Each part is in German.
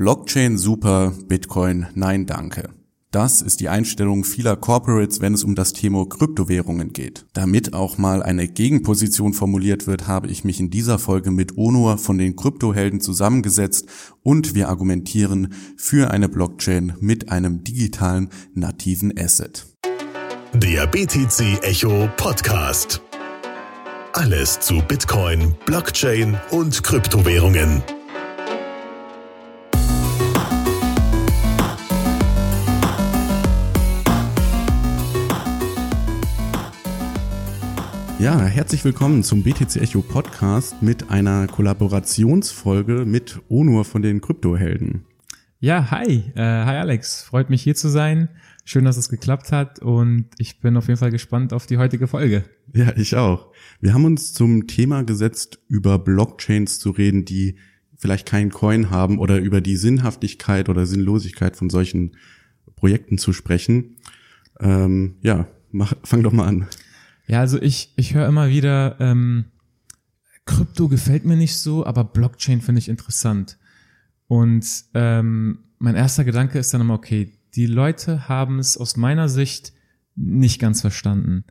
Blockchain super, Bitcoin nein danke. Das ist die Einstellung vieler Corporates, wenn es um das Thema Kryptowährungen geht. Damit auch mal eine Gegenposition formuliert wird, habe ich mich in dieser Folge mit Onur von den Kryptohelden zusammengesetzt und wir argumentieren für eine Blockchain mit einem digitalen nativen Asset. Der BTC Echo Podcast. Alles zu Bitcoin, Blockchain und Kryptowährungen. Ja, herzlich willkommen zum BTC Echo Podcast mit einer Kollaborationsfolge mit Onur von den Kryptohelden. Ja, hi Alex, freut mich hier zu sein. Schön, dass es geklappt hat und ich bin auf jeden Fall gespannt auf die heutige Folge. Ja, ich auch. Wir haben uns zum Thema gesetzt, über Blockchains zu reden, die vielleicht keinen Coin haben oder über die Sinnhaftigkeit oder Sinnlosigkeit von solchen Projekten zu sprechen. Fang doch mal an. Ja, also ich höre immer wieder, Krypto gefällt mir nicht so, aber Blockchain finde ich interessant. Und mein erster Gedanke ist dann immer, okay, die Leute haben es aus meiner Sicht nicht ganz verstanden.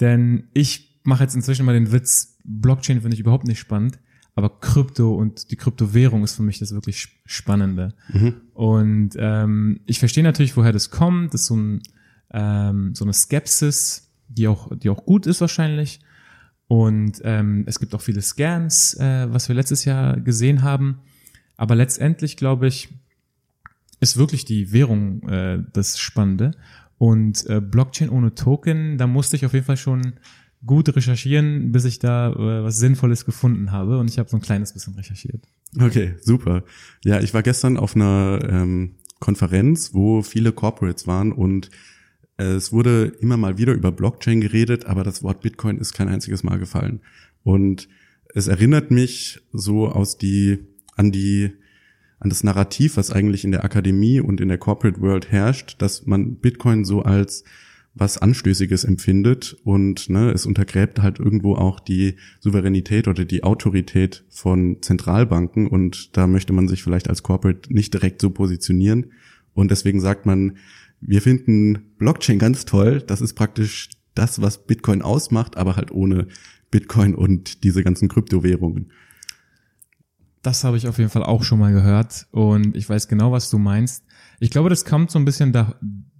Denn ich mache jetzt inzwischen mal den Witz, Blockchain finde ich überhaupt nicht spannend, aber Krypto und die Kryptowährung ist für mich das wirklich Spannende. Mhm. Und ich verstehe natürlich, woher das kommt. Das ist so eine Skepsis, die auch gut ist wahrscheinlich. Und es gibt auch viele Scams, was wir letztes Jahr gesehen haben. Aber letztendlich, glaube ich, ist wirklich die Währung das Spannende. Und Blockchain ohne Token, da musste ich auf jeden Fall schon gut recherchieren, bis ich da was Sinnvolles gefunden habe. Und ich habe so ein kleines bisschen recherchiert. Okay, super. Ja, ich war gestern auf einer Konferenz, wo viele Corporates waren und es wurde immer mal wieder über Blockchain geredet, aber das Wort Bitcoin ist kein einziges Mal gefallen. Und es erinnert mich so an das Narrativ, was eigentlich in der Akademie und in der Corporate World herrscht, dass man Bitcoin so als was Anstößiges empfindet und es untergräbt halt irgendwo auch die Souveränität oder die Autorität von Zentralbanken und da möchte man sich vielleicht als Corporate nicht direkt so positionieren und deswegen sagt man, wir finden Blockchain ganz toll, das ist praktisch das, was Bitcoin ausmacht, aber halt ohne Bitcoin und diese ganzen Kryptowährungen. Das habe ich auf jeden Fall auch schon mal gehört und ich weiß genau, was du meinst. Ich glaube, das kommt so ein bisschen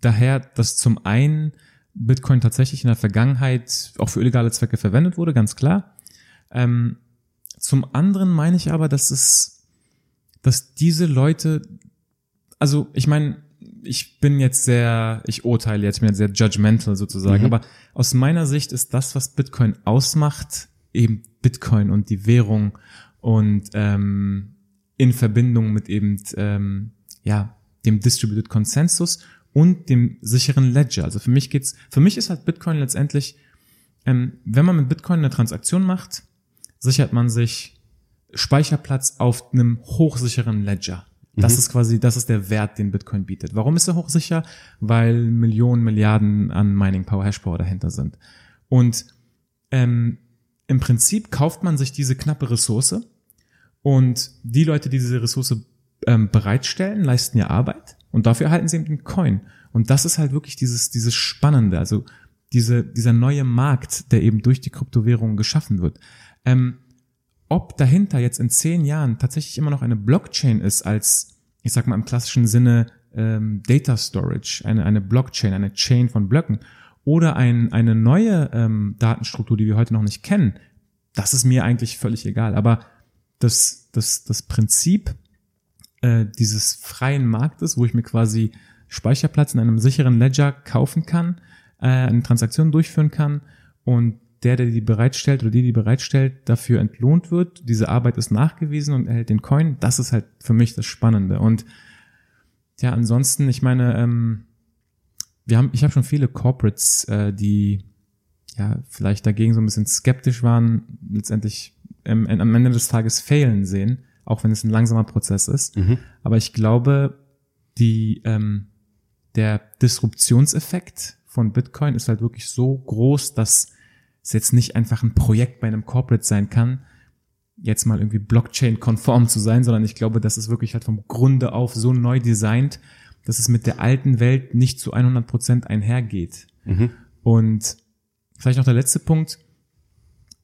daher, dass zum einen Bitcoin tatsächlich in der Vergangenheit auch für illegale Zwecke verwendet wurde, ganz klar. Zum anderen meine ich aber, dass diese Leute, also ich meine, ich urteile jetzt, ich bin jetzt sehr judgmental sozusagen, aber aus meiner Sicht ist das, was Bitcoin ausmacht, eben Bitcoin und die Währung und in Verbindung mit eben dem Distributed Consensus und dem sicheren Ledger. Also für mich ist halt Bitcoin letztendlich, wenn man mit Bitcoin eine Transaktion macht, sichert man sich Speicherplatz auf einem hochsicheren Ledger. Das ist der Wert, den Bitcoin bietet. Warum ist er hochsicher? Weil Millionen, Milliarden an Mining Power, Hashpower dahinter sind. Und im Prinzip kauft man sich diese knappe Ressource und die Leute, die diese Ressource bereitstellen, leisten ja Arbeit und dafür erhalten sie eben den Coin. Und das ist halt wirklich dieses Spannende, also dieser neue Markt, der eben durch die Kryptowährungen geschaffen wird. Ob dahinter jetzt in 10 Jahren tatsächlich immer noch eine Blockchain ist als, ich sag mal im klassischen Sinne, Data Storage, eine Blockchain, eine Chain von Blöcken oder eine neue Datenstruktur, die wir heute noch nicht kennen, das ist mir eigentlich völlig egal. Aber das Prinzip dieses freien Marktes, wo ich mir quasi Speicherplatz in einem sicheren Ledger kaufen kann, eine Transaktion durchführen kann und der die bereitstellt oder die bereitstellt, dafür entlohnt wird. Diese Arbeit ist nachgewiesen und erhält den Coin. Das ist halt für mich das Spannende. Und ja, ansonsten, ich meine, ich habe schon viele Corporates, die ja vielleicht dagegen so ein bisschen skeptisch waren, letztendlich am Ende des Tages failen sehen, auch wenn es ein langsamer Prozess ist. Mhm. Aber ich glaube, der Disruptionseffekt von Bitcoin ist halt wirklich so groß, dass es jetzt nicht einfach ein Projekt bei einem Corporate sein kann, jetzt mal irgendwie Blockchain-konform zu sein, sondern ich glaube, das ist wirklich halt vom Grunde auf so neu designt, dass es mit der alten Welt nicht zu 100% einhergeht. Mhm. Und vielleicht noch der letzte Punkt,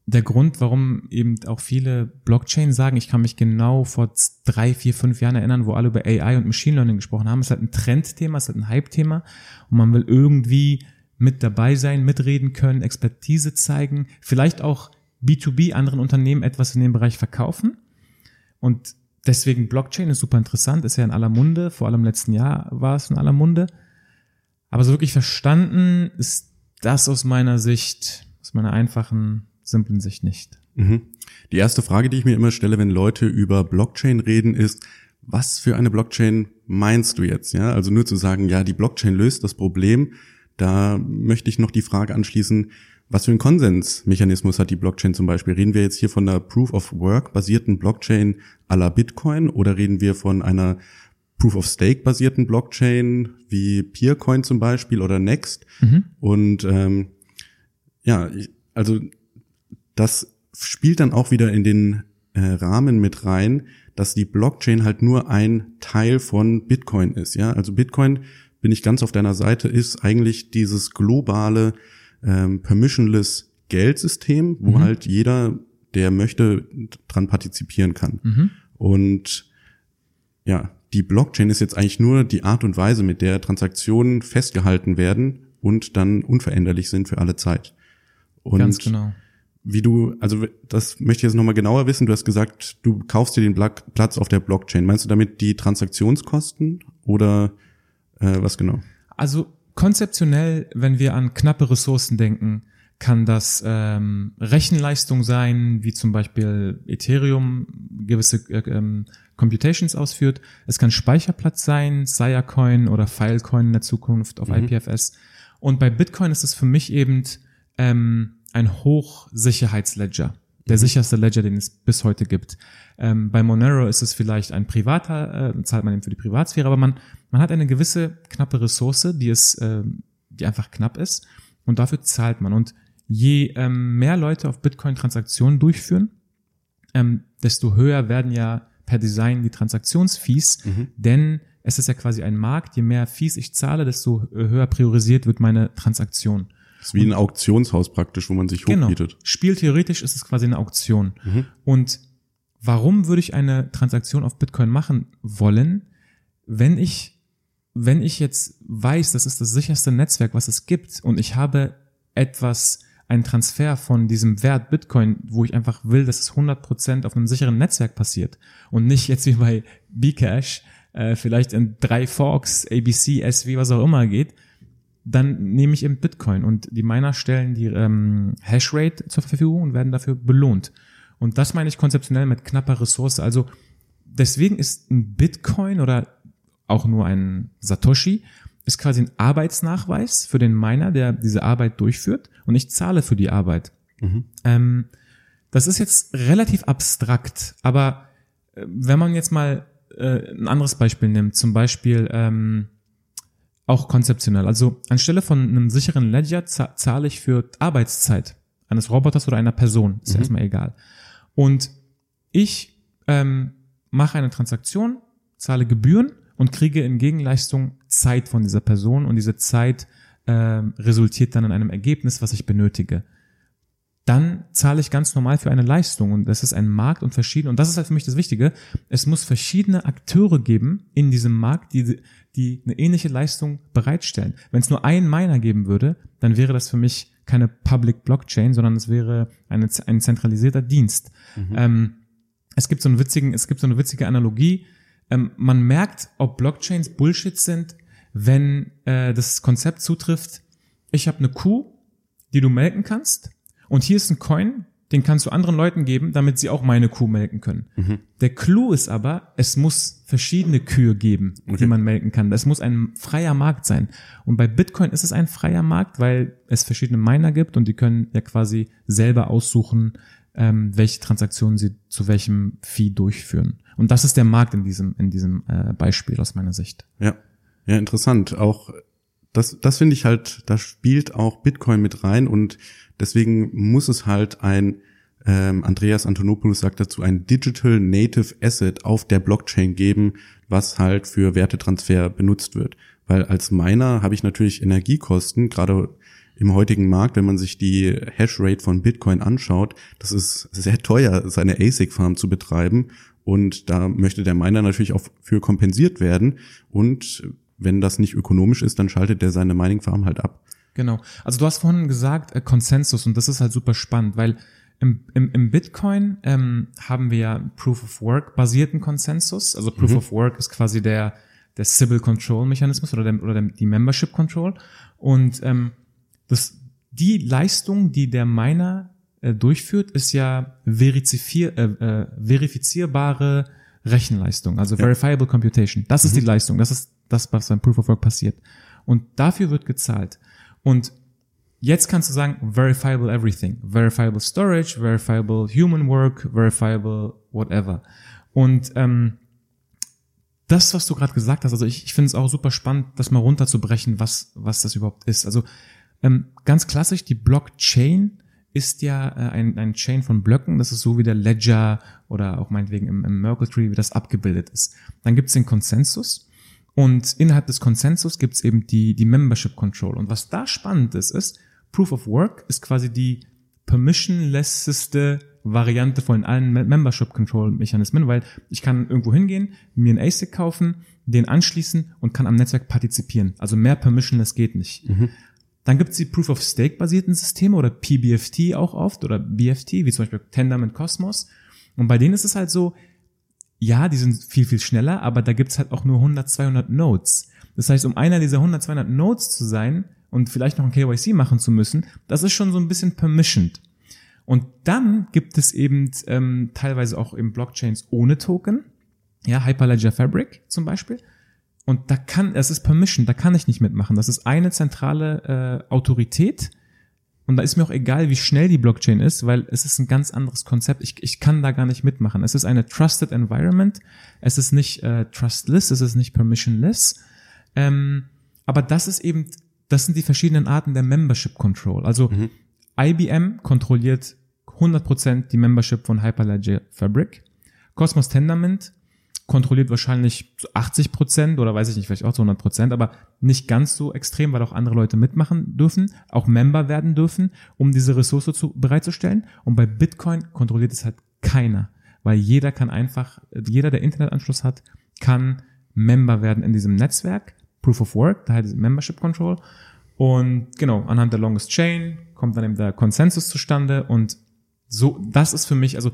der Grund, warum eben auch viele Blockchain sagen, ich kann mich genau vor 3, 4, 5 Jahren erinnern, wo alle über AI und Machine Learning gesprochen haben, ist halt ein Trendthema, ist halt ein Hype-Thema und man will irgendwie mit dabei sein, mitreden können, Expertise zeigen, vielleicht auch B2B anderen Unternehmen etwas in dem Bereich verkaufen. Und deswegen Blockchain ist super interessant, ist ja in aller Munde, vor allem im letzten Jahr war es in aller Munde. Aber so wirklich verstanden ist das aus meiner Sicht, aus meiner einfachen, simplen Sicht nicht. Mhm. Die erste Frage, die ich mir immer stelle, wenn Leute über Blockchain reden, ist, was für eine Blockchain meinst du jetzt? Ja, also nur zu sagen, ja, die Blockchain löst das Problem, da möchte ich noch die Frage anschließen, was für einen Konsensmechanismus hat die Blockchain zum Beispiel? Reden wir jetzt hier von einer Proof-of-Work-basierten Blockchain à la Bitcoin oder reden wir von einer Proof-of-Stake-basierten Blockchain wie Peercoin zum Beispiel oder Next? Mhm. Und also das spielt dann auch wieder in den Rahmen mit rein, dass die Blockchain halt nur ein Teil von Bitcoin ist. Ja, also Bitcoin, bin ich ganz auf deiner Seite, ist eigentlich dieses globale permissionless Geldsystem, wo halt jeder, der möchte, dran partizipieren kann. Mhm. Und ja, die Blockchain ist jetzt eigentlich nur die Art und Weise, mit der Transaktionen festgehalten werden und dann unveränderlich sind für alle Zeit. Und ganz genau. Wie du, also das möchte ich jetzt nochmal genauer wissen, du hast gesagt, du kaufst dir den Platz auf der Blockchain. Meinst du damit die Transaktionskosten oder was genau? Also konzeptionell, wenn wir an knappe Ressourcen denken, kann das Rechenleistung sein, wie zum Beispiel Ethereum gewisse Computations ausführt. Es kann Speicherplatz sein, Siacoin oder Filecoin in der Zukunft auf IPFS. Und bei Bitcoin ist es für mich eben ein Hochsicherheitsledger, der sicherste Ledger, den es bis heute gibt. Bei Monero ist es vielleicht ein privater, zahlt man eben für die Privatsphäre, aber man hat eine gewisse knappe Ressource, die einfach knapp ist und dafür zahlt man. Und je mehr Leute auf Bitcoin-Transaktionen durchführen, desto höher werden ja per Design die Transaktionsfees, denn es ist ja quasi ein Markt, je mehr Fees ich zahle, desto höher priorisiert wird meine Transaktion. Das ist wie ein Auktionshaus praktisch, wo man sich hochbietet. Genau. Spieltheoretisch ist es quasi eine Auktion. Mhm. Und warum würde ich eine Transaktion auf Bitcoin machen wollen, wenn ich jetzt weiß, das ist das sicherste Netzwerk, was es gibt und ich habe einen Transfer von diesem Wert Bitcoin, wo ich einfach will, dass es 100% auf einem sicheren Netzwerk passiert und nicht jetzt wie bei Bcash vielleicht in 3 Forks, ABC, SW, was auch immer geht, dann nehme ich eben Bitcoin und die Miner stellen die Hashrate zur Verfügung und werden dafür belohnt. Und das meine ich konzeptionell mit knapper Ressource. Also deswegen ist ein Bitcoin oder auch nur ein Satoshi ist quasi ein Arbeitsnachweis für den Miner, der diese Arbeit durchführt und ich zahle für die Arbeit. Mhm. Das ist jetzt relativ abstrakt, aber wenn man jetzt mal ein anderes Beispiel nimmt, zum Beispiel auch konzeptionell. Also anstelle von einem sicheren Ledger zahle ich für Arbeitszeit eines Roboters oder einer Person. Ist ja erstmal egal. Und ich mache eine Transaktion, zahle Gebühren und kriege in Gegenleistung Zeit von dieser Person. Und diese Zeit resultiert dann in einem Ergebnis, was ich benötige. Dann zahle ich ganz normal für eine Leistung. Und das ist ein Markt und verschiedene. Und das ist halt für mich das Wichtige. Es muss verschiedene Akteure geben in diesem Markt, die eine ähnliche Leistung bereitstellen. Wenn es nur einen Miner geben würde, dann wäre das für mich keine Public Blockchain, sondern es wäre ein zentralisierter Dienst. Mhm. Es gibt so eine witzige Analogie. Man merkt, ob Blockchains Bullshit sind, wenn das Konzept zutrifft. Ich habe eine Kuh, die du melken kannst. Und hier ist ein Coin, den kannst du anderen Leuten geben, damit sie auch meine Kuh melken können. Mhm. Der Clou ist aber, es muss verschiedene Kühe geben, die man melken kann. Es muss ein freier Markt sein. Und bei Bitcoin ist es ein freier Markt, weil es verschiedene Miner gibt und die können ja quasi selber aussuchen, welche Transaktionen sie zu welchem Fee durchführen. Und das ist der Markt in diesem Beispiel aus meiner Sicht. Ja, interessant. Auch das finde ich halt, da spielt auch Bitcoin mit rein und deswegen muss es halt ein Andreas Antonopoulos sagt dazu, ein Digital Native Asset auf der Blockchain geben, was halt für Wertetransfer benutzt wird. Weil als Miner habe ich natürlich Energiekosten, gerade im heutigen Markt, wenn man sich die Hashrate von Bitcoin anschaut, das ist sehr teuer, seine ASIC-Farm zu betreiben. Und da möchte der Miner natürlich auch für kompensiert werden. Und wenn das nicht ökonomisch ist, dann schaltet der seine Mining-Farm halt ab. Genau. Also du hast vorhin gesagt, Konsensus, und das ist halt super spannend, weil im Bitcoin haben wir ja Proof-of-Work-basierten Konsensus. Also Proof-of-Work ist quasi der Sybil-Control-Mechanismus oder die Membership-Control. Und die Leistung, die der Miner durchführt, ist ja verifizierbare Rechenleistung, also verifiable computation. Das ist die Leistung, das ist das, was beim Proof of Work passiert. Und dafür wird gezahlt. Und jetzt kannst du sagen, verifiable everything, verifiable storage, verifiable human work, verifiable whatever. Und das, was du gerade gesagt hast, also ich finde es auch super spannend, das mal runterzubrechen, was das überhaupt ist. Also ganz klassisch, die Blockchain ist ja ein Chain von Blöcken, das ist so wie der Ledger oder auch meinetwegen im Merkle Tree, wie das abgebildet ist. Dann gibt es den Konsensus und innerhalb des Konsensus gibt es eben die Membership Control. Und was da spannend ist, Proof of Work ist quasi die permissionlesseste Variante von allen Membership Control Mechanismen, weil ich kann irgendwo hingehen, mir einen ASIC kaufen, den anschließen und kann am Netzwerk partizipieren. Also mehr permissionless geht nicht. Mhm. Dann gibt es die Proof-of-Stake-basierten Systeme oder PBFT auch oft oder BFT, wie zum Beispiel Tendermint Cosmos. Und bei denen ist es halt so, ja, die sind viel, viel schneller, aber da gibt es halt auch nur 100, 200 Nodes. Das heißt, um einer dieser 100, 200 Nodes zu sein und vielleicht noch ein KYC machen zu müssen, das ist schon so ein bisschen permissioned. Und dann gibt es eben teilweise auch eben Blockchains ohne Token, ja, Hyperledger Fabric zum Beispiel. Und es ist Permission, da kann ich nicht mitmachen. Das ist eine zentrale Autorität. Und da ist mir auch egal, wie schnell die Blockchain ist, weil es ist ein ganz anderes Konzept. Ich kann da gar nicht mitmachen. Es ist eine Trusted Environment. Es ist nicht trustless, es ist nicht permissionless. Aber das sind die verschiedenen Arten der Membership Control. Also IBM kontrolliert 100% die Membership von Hyperledger Fabric. Cosmos Tendermint kontrolliert wahrscheinlich zu 80% oder weiß ich nicht, vielleicht auch zu 100%, aber nicht ganz so extrem, weil auch andere Leute mitmachen dürfen, auch Member werden dürfen, um diese Ressource bereitzustellen. Und bei Bitcoin kontrolliert es halt keiner, weil jeder, der Internetanschluss hat, kann Member werden in diesem Netzwerk, Proof of Work, da heißt es Membership Control. Und genau, anhand der Longest Chain kommt dann eben der Konsensus zustande und so, das ist für mich das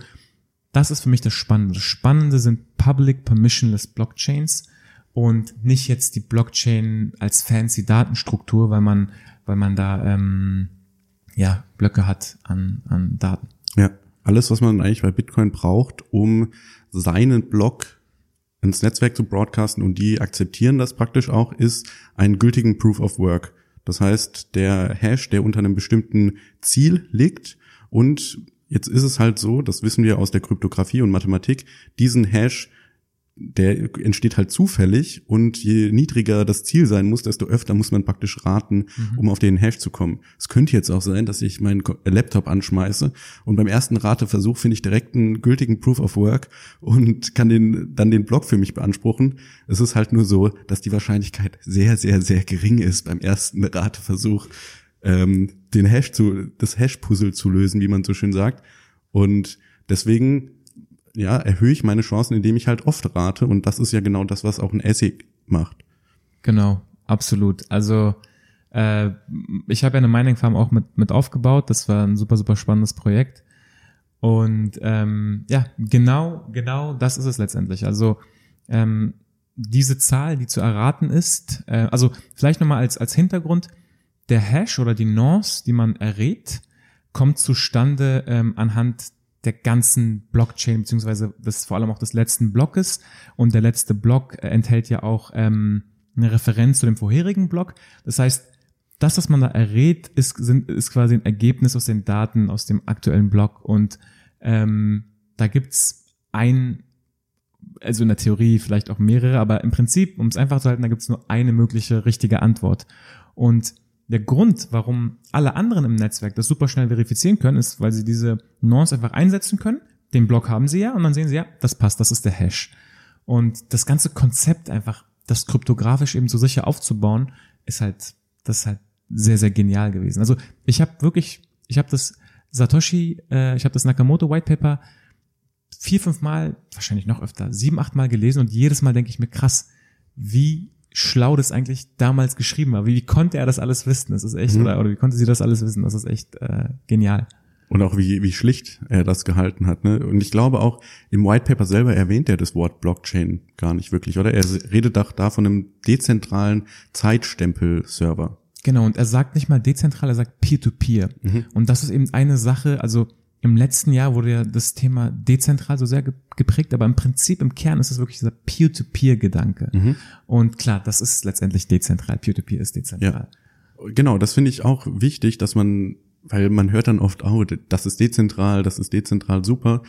Spannende. Das Spannende sind Public Permissionless Blockchains und nicht jetzt die Blockchain als fancy Datenstruktur, weil man da Blöcke hat an Daten. Ja, alles, was man eigentlich bei Bitcoin braucht, um seinen Block ins Netzwerk zu broadcasten und die akzeptieren das praktisch auch, ist einen gültigen Proof of Work. Das heißt, der Hash, der unter einem bestimmten Ziel liegt und jetzt ist es halt so, das wissen wir aus der Kryptographie und Mathematik, diesen Hash, der entsteht halt zufällig und je niedriger das Ziel sein muss, desto öfter muss man praktisch raten, um auf den Hash zu kommen. Es könnte jetzt auch sein, dass ich meinen Laptop anschmeiße und beim ersten Rateversuch finde ich direkt einen gültigen Proof of Work und kann dann den Block für mich beanspruchen. Es ist halt nur so, dass die Wahrscheinlichkeit sehr, sehr, sehr gering ist beim ersten Rateversuch, das Hash-Puzzle zu lösen, wie man so schön sagt. Und deswegen, ja, erhöhe ich meine Chancen, indem ich halt oft rate. Und das ist ja genau das, was auch ein ASIC macht. Genau, absolut. Also, ich habe ja eine Mining-Farm auch mit aufgebaut. Das war ein super, super spannendes Projekt. Und, genau das ist es letztendlich. Also, diese Zahl, die zu erraten ist, also, vielleicht nochmal als Hintergrund, der Hash oder die Nonce, die man errät, kommt zustande anhand der ganzen Blockchain, beziehungsweise vor allem auch des letzten Blockes. Und der letzte Block enthält ja auch eine Referenz zu dem vorherigen Block. Das heißt, das, was man da errät, ist quasi ein Ergebnis aus den Daten aus dem aktuellen Block. Und da gibt's also in der Theorie vielleicht auch mehrere, aber im Prinzip, um es einfach zu halten, da gibt's nur eine mögliche richtige Antwort. Und der Grund, warum alle anderen im Netzwerk das super schnell verifizieren können, ist, weil sie diese Nuance einfach einsetzen können. Den Block haben sie ja und dann sehen sie, ja, das passt, das ist der Hash. Und das ganze Konzept einfach, das kryptografisch eben so sicher aufzubauen, ist halt sehr, sehr genial gewesen. Also ich habe das Nakamoto White Paper 4, 5 Mal, wahrscheinlich noch öfter, 7, 8 Mal gelesen und jedes Mal denke ich mir, krass, wie schlau das eigentlich damals geschrieben war. Wie konnte er das alles wissen? Das ist echt, oder wie konnte sie das alles wissen? Das ist echt genial. Und auch wie schlicht er das gehalten hat, ne? Und ich glaube auch, im White Paper selber erwähnt er das Wort Blockchain gar nicht wirklich, oder? Er redet doch da von einem dezentralen Zeitstempel-Server. Genau, und er sagt nicht mal dezentral, er sagt Peer-to-Peer. Mhm. Und das ist eben eine Sache, also im letzten Jahr wurde ja das Thema dezentral so sehr geprägt, aber im Prinzip, im Kern ist es wirklich dieser Peer-to-Peer-Gedanke. Mhm. Und klar, das ist letztendlich dezentral, Peer-to-Peer ist dezentral. Ja. Genau, das finde ich auch wichtig, dass man, weil man hört dann oft, oh, das ist dezentral, super.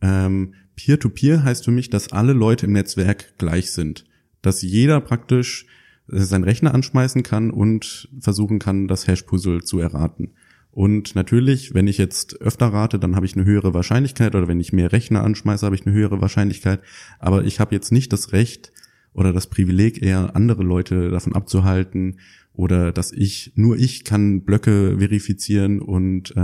Peer-to-Peer heißt für mich, dass alle Leute im Netzwerk gleich sind. Dass jeder praktisch seinen Rechner anschmeißen kann und versuchen kann, das Hash-Puzzle zu erraten. Und natürlich, wenn ich jetzt öfter rate, dann habe ich eine höhere Wahrscheinlichkeit, oder wenn ich mehr Rechner anschmeiße, habe ich eine höhere Wahrscheinlichkeit. Aber ich habe jetzt nicht das Recht oder das Privileg, eher andere Leute davon abzuhalten, oder dass nur ich kann Blöcke verifizieren und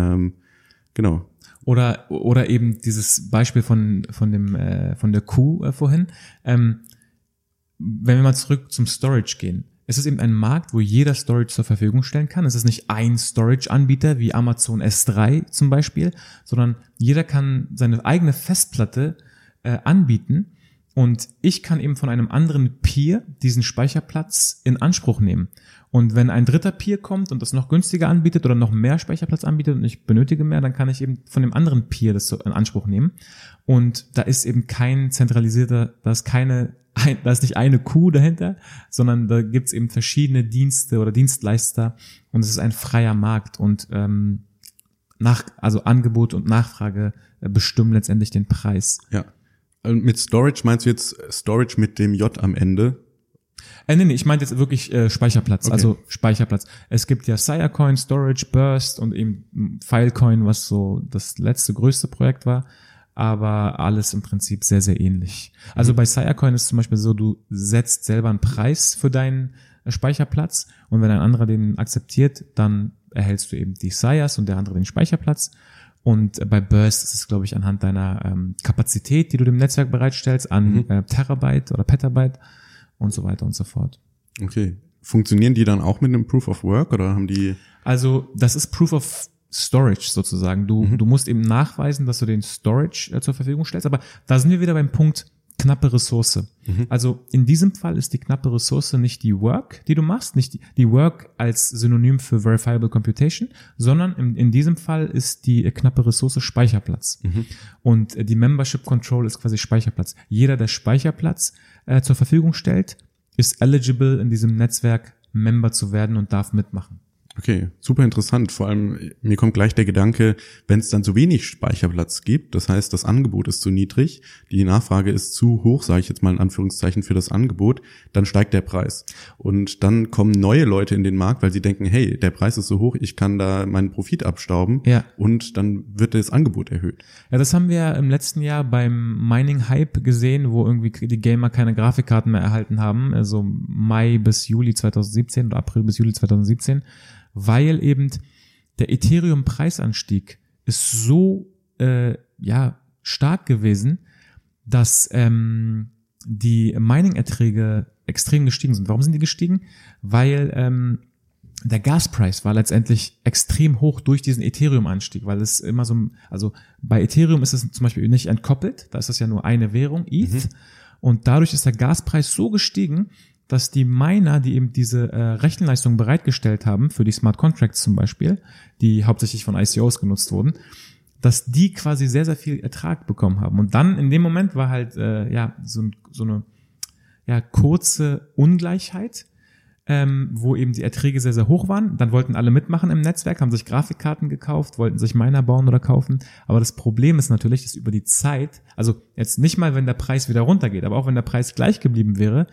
genau. Oder eben dieses Beispiel von der Kuh vorhin. Wenn wir mal zurück zum Storage gehen. Es ist eben ein Markt, wo jeder Storage zur Verfügung stellen kann. Es ist nicht ein Storage-Anbieter wie Amazon S3 zum Beispiel, sondern jeder kann seine eigene Festplatte anbieten. Und ich kann eben von einem anderen Peer diesen Speicherplatz in Anspruch nehmen. Und wenn ein dritter Peer kommt und das noch günstiger anbietet oder noch mehr Speicherplatz anbietet und ich benötige mehr, dann kann ich eben von dem anderen Peer das in Anspruch nehmen. Und da ist eben kein zentralisierter, da ist nicht eine Kuh dahinter, sondern da gibt's eben verschiedene Dienste oder Dienstleister und es ist ein freier Markt und also Angebot und Nachfrage bestimmen letztendlich den Preis. Ja. Mit Storage meinst du jetzt Storage mit dem J am Ende? Nee, ich meinte jetzt wirklich Speicherplatz, okay. Also Speicherplatz. Es gibt ja Sirecoin, Storage, Burst und eben Filecoin, was so das letzte größte Projekt war, aber alles im Prinzip sehr, sehr ähnlich. Also bei Sirecoin ist zum Beispiel so, du setzt selber einen Preis für deinen Speicherplatz und wenn ein anderer den akzeptiert, dann erhältst du eben die Sires und der andere den Speicherplatz. Und bei Burst ist es, glaube ich, anhand deiner Kapazität, die du dem Netzwerk bereitstellst, an Terabyte oder Petabyte und so weiter und so fort. Okay. Funktionieren die dann auch mit einem Proof of Work oder haben die? Also das ist Proof of Storage sozusagen. Du musst eben nachweisen, dass du den Storage zur Verfügung stellst. Aber da sind wir wieder beim Punkt knappe Ressource. Mhm. Also in diesem Fall ist die knappe Ressource nicht die Work, die du machst, nicht die Work als Synonym für Verifiable Computation, sondern in diesem Fall ist die knappe Ressource Speicherplatz. Mhm. Und die Membership Control ist quasi Speicherplatz. Jeder, der Speicherplatz zur Verfügung stellt, ist eligible in diesem Netzwerk Member zu werden und darf mitmachen. Okay, super interessant. Vor allem, mir kommt gleich der Gedanke, wenn es dann zu wenig Speicherplatz gibt, das heißt, das Angebot ist zu niedrig, die Nachfrage ist zu hoch, sage ich jetzt mal in Anführungszeichen, für das Angebot, dann steigt der Preis. Und dann kommen neue Leute in den Markt, weil sie denken, hey, der Preis ist so hoch, ich kann da meinen Profit abstauben. Ja. Und dann wird das Angebot erhöht. Ja, das haben wir im letzten Jahr beim Mining-Hype gesehen, wo irgendwie die Gamer keine Grafikkarten mehr erhalten haben, also Mai bis Juli 2017 oder April bis Juli 2017. Weil eben der Ethereum-Preisanstieg ist so stark gewesen, dass die Mining-Erträge extrem gestiegen sind. Warum sind die gestiegen? Weil der Gaspreis war letztendlich extrem hoch durch diesen Ethereum-Anstieg, weil es immer so, also bei Ethereum ist es zum Beispiel nicht entkoppelt, da ist es ja nur eine Währung, ETH, und dadurch ist der Gaspreis so gestiegen, dass die Miner, die eben diese Rechenleistung bereitgestellt haben, für die Smart Contracts zum Beispiel, die hauptsächlich von ICOs genutzt wurden, dass die quasi sehr, sehr viel Ertrag bekommen haben. Und dann in dem Moment war halt so eine kurze Ungleichheit, wo eben die Erträge sehr, sehr hoch waren. Dann wollten alle mitmachen im Netzwerk, haben sich Grafikkarten gekauft, wollten sich Miner bauen oder kaufen. Aber das Problem ist natürlich, dass über die Zeit, also jetzt nicht mal, wenn der Preis wieder runtergeht, aber auch wenn der Preis gleich geblieben wäre,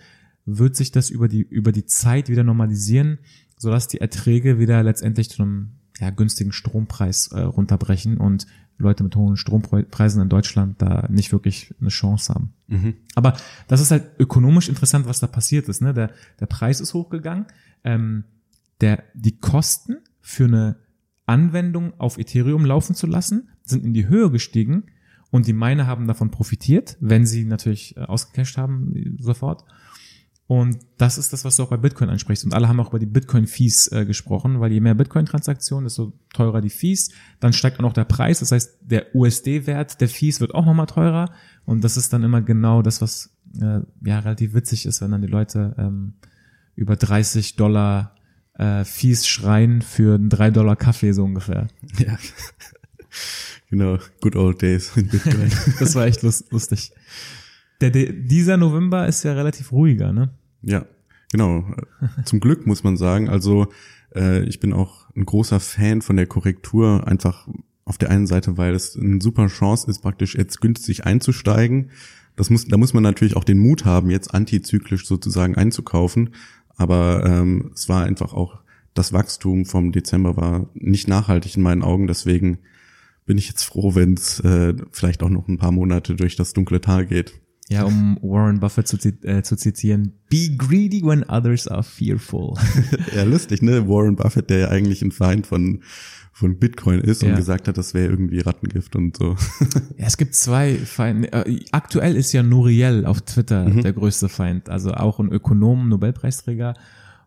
wird sich das über die Zeit wieder normalisieren, sodass die Erträge wieder letztendlich zu einem günstigen Strompreis runterbrechen und Leute mit hohen Strompreisen in Deutschland da nicht wirklich eine Chance haben. Mhm. Aber das ist halt ökonomisch interessant, was da passiert ist. Ne? Der Preis ist hochgegangen. Die Kosten für eine Anwendung auf Ethereum laufen zu lassen, sind in die Höhe gestiegen und die Miner haben davon profitiert, wenn sie natürlich ausgecasht haben sofort. Und das ist das, was du auch bei Bitcoin ansprichst. Und alle haben auch über die Bitcoin-Fees gesprochen, weil je mehr Bitcoin-Transaktionen, desto teurer die Fees. Dann steigt auch noch der Preis. Das heißt, der USD-Wert der Fees wird auch nochmal teurer. Und das ist dann immer genau das, was relativ witzig ist, wenn dann die Leute über $30 Fees schreien für einen $3 Kaffee so ungefähr. Ja, genau. Good old days in Bitcoin. Das war echt lustig. Dieser November ist ja relativ ruhiger, ne? Ja, genau. Zum Glück muss man sagen, also ich bin auch ein großer Fan von der Korrektur, einfach auf der einen Seite, weil es eine super Chance ist, praktisch jetzt günstig einzusteigen. Da muss man natürlich auch den Mut haben, jetzt antizyklisch sozusagen einzukaufen, aber es war einfach auch, das Wachstum vom Dezember war nicht nachhaltig in meinen Augen, deswegen bin ich jetzt froh, wenn es vielleicht auch noch ein paar Monate durch das dunkle Tal geht. Ja, um Warren Buffett zu zitieren, be greedy when others are fearful. Ja, lustig, ne? Warren Buffett, der ja eigentlich ein Feind von Bitcoin ist und gesagt hat, das wäre irgendwie Rattengift und so. Ja, es gibt zwei Feinde. Aktuell ist ja Nouriel auf Twitter der größte Feind. Also auch ein Ökonom, Nobelpreisträger.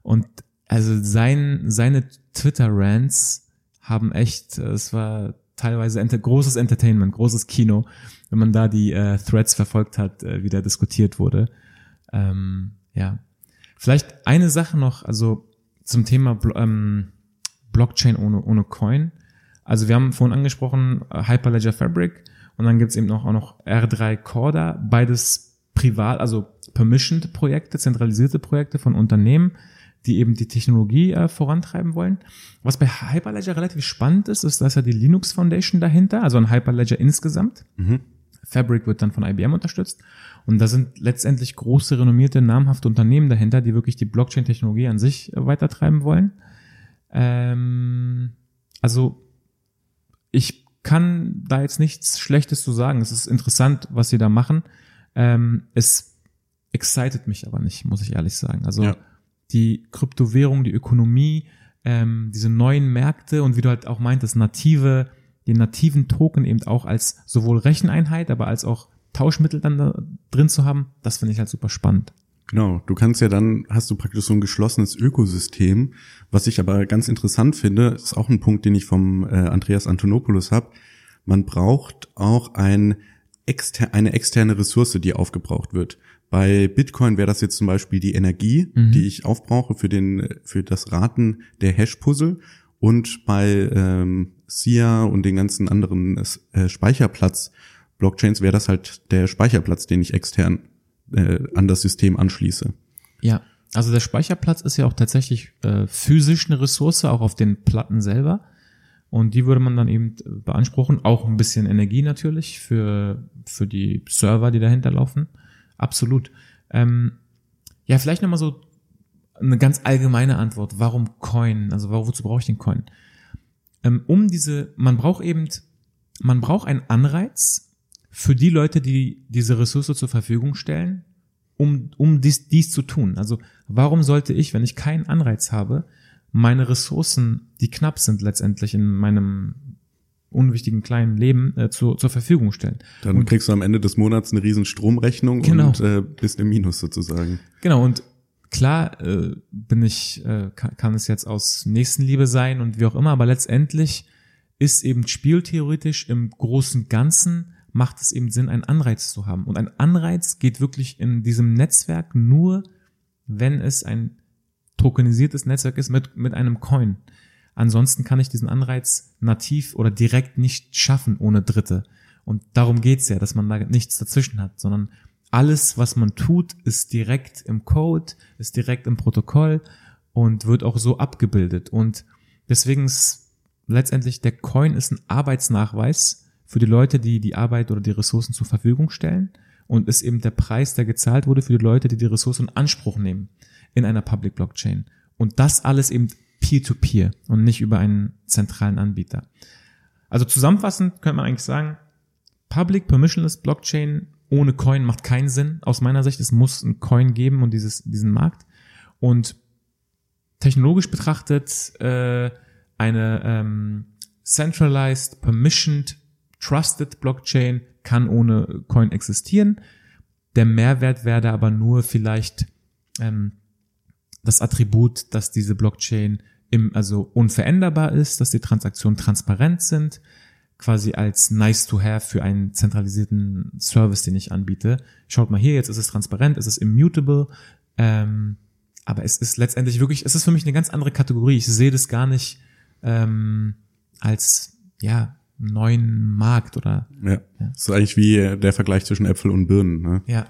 Und also seine Twitter-Rants haben echt, es war teilweise großes Entertainment, großes Kino, wenn man da die Threads verfolgt hat, wie da diskutiert wurde. Vielleicht eine Sache noch, also zum Thema Blockchain ohne Coin. Also wir haben vorhin angesprochen Hyperledger Fabric und dann gibt's eben auch noch R3 Corda, beides privat, also permissioned Projekte, zentralisierte Projekte von Unternehmen, die eben die Technologie vorantreiben wollen. Was bei Hyperledger relativ spannend ist, dass ja die Linux Foundation dahinter, also ein Hyperledger insgesamt. Mhm. Fabric wird dann von IBM unterstützt. Und da sind letztendlich große, renommierte, namhafte Unternehmen dahinter, die wirklich die Blockchain-Technologie an sich weitertreiben wollen. Also ich kann da jetzt nichts Schlechtes zu sagen. Es ist interessant, was sie da machen. Es excited mich aber nicht, muss ich ehrlich sagen. Also die Kryptowährung, die Ökonomie, diese neuen Märkte und wie du halt auch meintest, den nativen Token eben auch als sowohl Recheneinheit, aber als auch Tauschmittel dann da drin zu haben, das finde ich halt super spannend. Genau, hast du praktisch so ein geschlossenes Ökosystem, was ich aber ganz interessant finde, ist auch ein Punkt, den ich vom Andreas Antonopoulos habe, man braucht auch eine externe Ressource, die aufgebraucht wird. Bei Bitcoin wäre das jetzt zum Beispiel die Energie, die ich aufbrauche für das Raten der Hash-Puzzle. Und bei SIA und den ganzen anderen Speicherplatz-Blockchains wäre das halt der Speicherplatz, den ich extern an das System anschließe. Ja, also der Speicherplatz ist ja auch tatsächlich physisch eine Ressource, auch auf den Platten selber. Und die würde man dann eben beanspruchen. Auch ein bisschen Energie natürlich für die Server, die dahinter laufen. Absolut. Vielleicht nochmal so eine ganz allgemeine Antwort. Warum Coin? Also wozu brauche ich den Coin? Man braucht einen Anreiz für die Leute, die diese Ressource zur Verfügung stellen, um dies zu tun. Also warum sollte ich, wenn ich keinen Anreiz habe, meine Ressourcen, die knapp sind letztendlich in meinem unwichtigen kleinen Leben zur Verfügung stellen. Dann kriegst du am Ende des Monats eine riesen Stromrechnung und bist im Minus sozusagen. Genau, und klar kann es jetzt aus Nächstenliebe sein und wie auch immer, aber letztendlich ist eben spieltheoretisch im großen Ganzen macht es eben Sinn, einen Anreiz zu haben. Und ein Anreiz geht wirklich in diesem Netzwerk nur, wenn es ein tokenisiertes Netzwerk ist mit einem Coin. Ansonsten kann ich diesen Anreiz nativ oder direkt nicht schaffen ohne Dritte. Und darum geht's ja, dass man da nichts dazwischen hat, sondern alles, was man tut, ist direkt im Code, ist direkt im Protokoll und wird auch so abgebildet. Und deswegen ist letztendlich der Coin ist ein Arbeitsnachweis für die Leute, die die Arbeit oder die Ressourcen zur Verfügung stellen. und ist eben der Preis, der gezahlt wurde für die Leute, die die Ressource in Anspruch nehmen in einer Public Blockchain. Und das alles eben peer-to-peer und nicht über einen zentralen Anbieter. Also zusammenfassend könnte man eigentlich sagen, Public Permissionless Blockchain ohne Coin macht keinen Sinn. Aus meiner Sicht, es muss einen Coin geben und diesen Markt. Und technologisch betrachtet eine Centralized, Permissioned, Trusted Blockchain kann ohne Coin existieren. Der Mehrwert wäre da aber nur vielleicht das Attribut, dass diese Blockchain also unveränderbar ist, dass die Transaktionen transparent sind, quasi als nice to have für einen zentralisierten Service, den ich anbiete. Schaut mal hier, jetzt ist es transparent, es ist immutable, aber es ist letztendlich wirklich, es ist für mich eine ganz andere Kategorie. Ich sehe das gar nicht als, ja, neuen Markt oder... Ja, ja. Das ist eigentlich wie der Vergleich zwischen Äpfel und Birnen. Ne? Ja.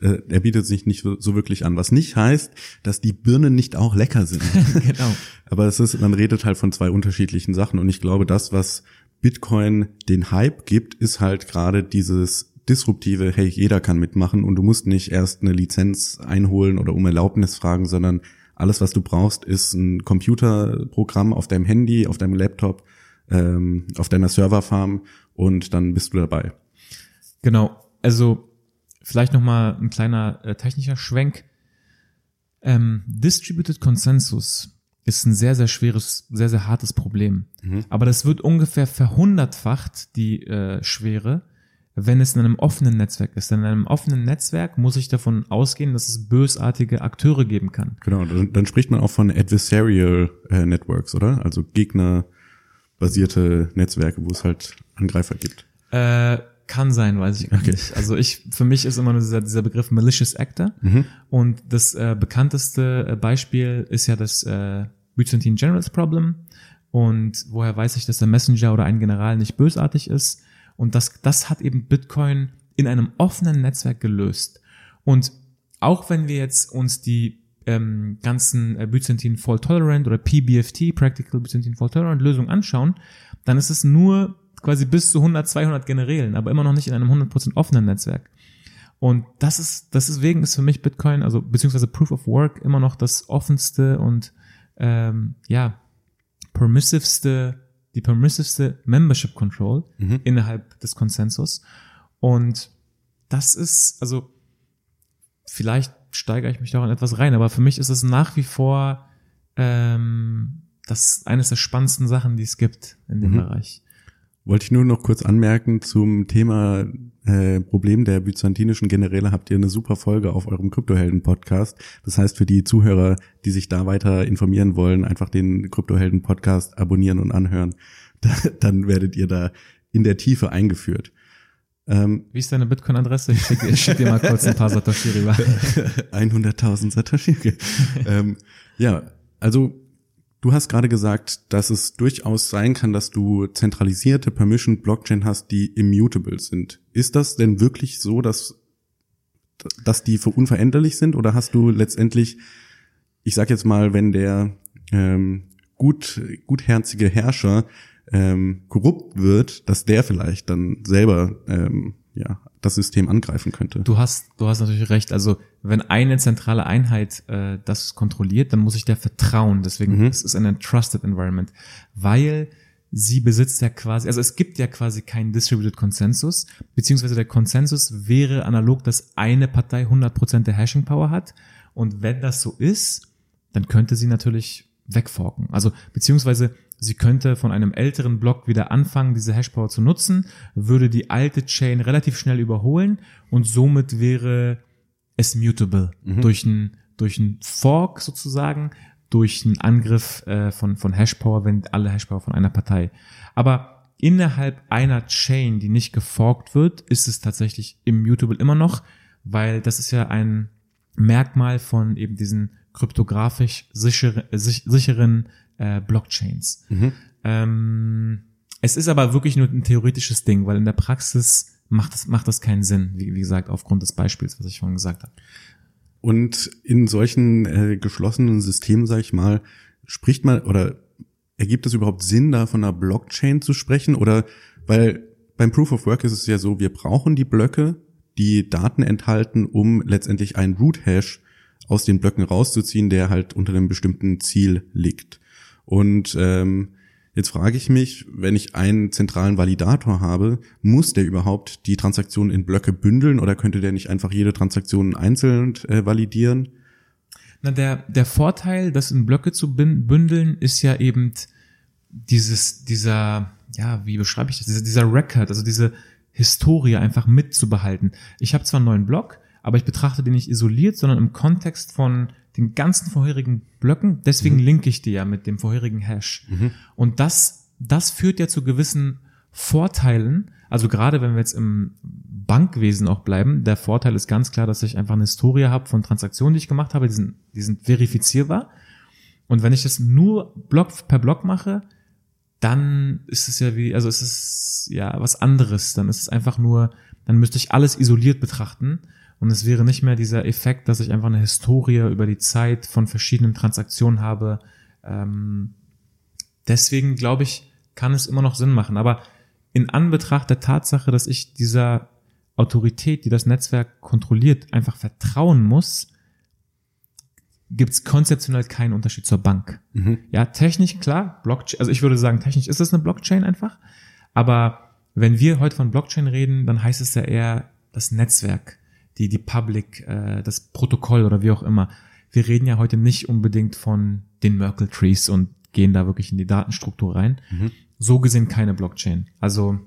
Er bietet sich nicht so wirklich an, was nicht heißt, dass die Birnen nicht auch lecker sind. Genau. Aber es ist, man redet halt von zwei unterschiedlichen Sachen und ich glaube, das, was Bitcoin den Hype gibt, ist halt gerade dieses disruptive, hey, jeder kann mitmachen und du musst nicht erst eine Lizenz einholen oder um Erlaubnis fragen, sondern alles, was du brauchst, ist ein Computerprogramm auf deinem Handy, auf deinem Laptop, auf deiner Serverfarm und dann bist du dabei. Genau, also vielleicht nochmal ein kleiner technischer Schwenk. Distributed Consensus ist ein sehr, sehr schweres, sehr, sehr hartes Problem. Mhm. Aber das wird ungefähr verhundertfacht, die Schwere, wenn es in einem offenen Netzwerk ist. Denn in einem offenen Netzwerk muss ich davon ausgehen, dass es bösartige Akteure geben kann. Genau, dann spricht man auch von Adversarial Networks, oder? Also gegnerbasierte Netzwerke, wo es halt Angreifer gibt. Kann sein, weiß ich nicht. Also für mich ist immer nur dieser Begriff Malicious Actor. Mhm. Und das bekannteste Beispiel ist ja das Byzantine Generals Problem. Und woher weiß ich, dass der Messenger oder ein General nicht bösartig ist? Und das hat eben Bitcoin in einem offenen Netzwerk gelöst. Und auch wenn wir jetzt uns die ganzen Byzantine Fault Tolerant oder PBFT, Practical Byzantine Fault Tolerant Lösung anschauen, dann ist es nur quasi bis zu 100, 200 Generälen, aber immer noch nicht in einem 100% offenen Netzwerk. Und deswegen ist für mich Bitcoin, also beziehungsweise Proof of Work, immer noch das offenste und die permissivste Membership Control innerhalb des Konsensus. Und das ist, also vielleicht steigere ich mich daran etwas rein, aber für mich ist es nach wie vor das eines der spannendsten Sachen, die es gibt in dem Bereich. Wollte ich nur noch kurz anmerken zum Thema Problem der byzantinischen Generäle, habt ihr eine super Folge auf eurem Kryptohelden-Podcast. Das heißt, für die Zuhörer, die sich da weiter informieren wollen, einfach den Kryptohelden-Podcast abonnieren und anhören. Dann werdet ihr da in der Tiefe eingeführt. Wie ist deine Bitcoin-Adresse? Ich schick dir mal kurz ein paar Satoshi rüber. 100.000 Satoshi. Ja, also... Du hast gerade gesagt, dass es durchaus sein kann, dass du zentralisierte Permission Blockchain hast, die immutable sind. Ist das denn wirklich so, dass die für unveränderlich sind? Oder hast du letztendlich, ich sag jetzt mal, wenn der gutherzige Herrscher korrupt wird, dass der vielleicht dann selber das System angreifen könnte? Du hast natürlich recht. Also wenn eine zentrale Einheit das kontrolliert, dann muss ich der vertrauen. Deswegen ist es ein Trusted Environment, weil sie besitzt ja quasi, also es gibt ja quasi keinen Distributed Consensus, beziehungsweise der Konsensus wäre analog, dass eine Partei 100% der Hashing Power hat. Und wenn das so ist, dann könnte sie natürlich wegforken. Also beziehungsweise sie könnte von einem älteren Block wieder anfangen, diese Hashpower zu nutzen, würde die alte Chain relativ schnell überholen und somit wäre es mutable durch einen Fork sozusagen, durch einen Angriff von Hashpower, wenn alle Hashpower von einer Partei. Aber innerhalb einer Chain, die nicht geforkt wird, ist es tatsächlich immutable immer noch, weil das ist ja ein Merkmal von eben diesen kryptografisch sicheren Blockchains. Es ist aber wirklich nur ein theoretisches Ding, weil in der Praxis macht das keinen Sinn, wie gesagt, aufgrund des Beispiels, was ich vorhin gesagt habe. Und in solchen geschlossenen Systemen, sag ich mal, spricht man oder ergibt es überhaupt Sinn, da von einer Blockchain zu sprechen? Oder weil beim Proof of Work ist es ja so, wir brauchen die Blöcke, die Daten enthalten, um letztendlich einen Root-Hash aus den Blöcken rauszuziehen, der halt unter einem bestimmten Ziel liegt. Und jetzt frage ich mich, wenn ich einen zentralen Validator habe, muss der überhaupt die Transaktionen in Blöcke bündeln oder könnte der nicht einfach jede Transaktion einzeln validieren? Na, der Vorteil, das in Blöcke zu bündeln, ist ja eben dieser Record, also diese Historie einfach mitzubehalten. Ich habe zwar einen neuen Block, aber ich betrachte den nicht isoliert, sondern im Kontext von den ganzen vorherigen Blöcken. Deswegen linke ich die ja mit dem vorherigen Hash. Mhm. Und das führt ja zu gewissen Vorteilen. Also gerade wenn wir jetzt im Bankwesen auch bleiben, der Vorteil ist ganz klar, dass ich einfach eine Historie habe von Transaktionen, die ich gemacht habe, die sind verifizierbar. Und wenn ich das nur Block per Block mache, dann ist es ja was anderes. Dann ist es einfach nur, dann müsste ich alles isoliert betrachten. Und es wäre nicht mehr dieser Effekt, dass ich einfach eine Historie über die Zeit von verschiedenen Transaktionen habe. Deswegen glaube ich, kann es immer noch Sinn machen. Aber in Anbetracht der Tatsache, dass ich dieser Autorität, die das Netzwerk kontrolliert, einfach vertrauen muss, gibt es konzeptionell keinen Unterschied zur Bank. Mhm. Ja, technisch klar, Blockchain, also ich würde sagen, technisch ist es eine Blockchain einfach. Aber wenn wir heute von Blockchain reden, dann heißt es ja eher das Netzwerk. Die Public, das Protokoll oder wie auch immer. Wir reden ja heute nicht unbedingt von den Merkle Trees und gehen da wirklich in die Datenstruktur rein. Mhm. So gesehen keine Blockchain. Also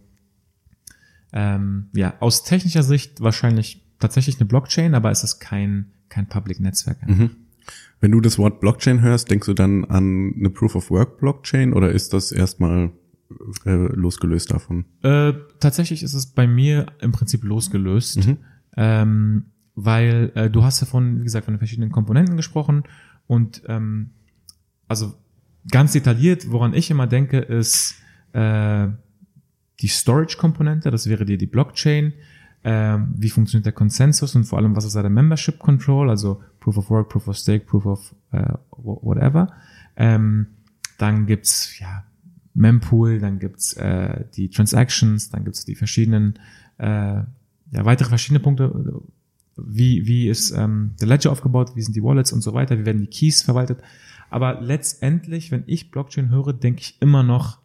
aus technischer Sicht wahrscheinlich tatsächlich eine Blockchain, aber es ist kein Public Netzwerk. Mhm. Wenn du das Wort Blockchain hörst, denkst du dann an eine Proof of Work Blockchain oder ist das erstmal losgelöst davon? Tatsächlich ist es bei mir im Prinzip losgelöst. Mhm. Weil du hast ja von den verschiedenen Komponenten gesprochen und also ganz detailliert, woran ich immer denke, ist die Storage-Komponente, das wäre die Blockchain, wie funktioniert der Konsensus und vor allem, was ist da der Membership Control, also Proof of Work, Proof of Stake, Proof of whatever. Dann gibt's Mempool, dann gibt's die Transactions, dann gibt's die verschiedenen weitere verschiedene Punkte, wie ist der Ledger aufgebaut, wie sind die Wallets und so weiter, wie werden die Keys verwaltet. Aber letztendlich, wenn ich Blockchain höre, denke ich immer noch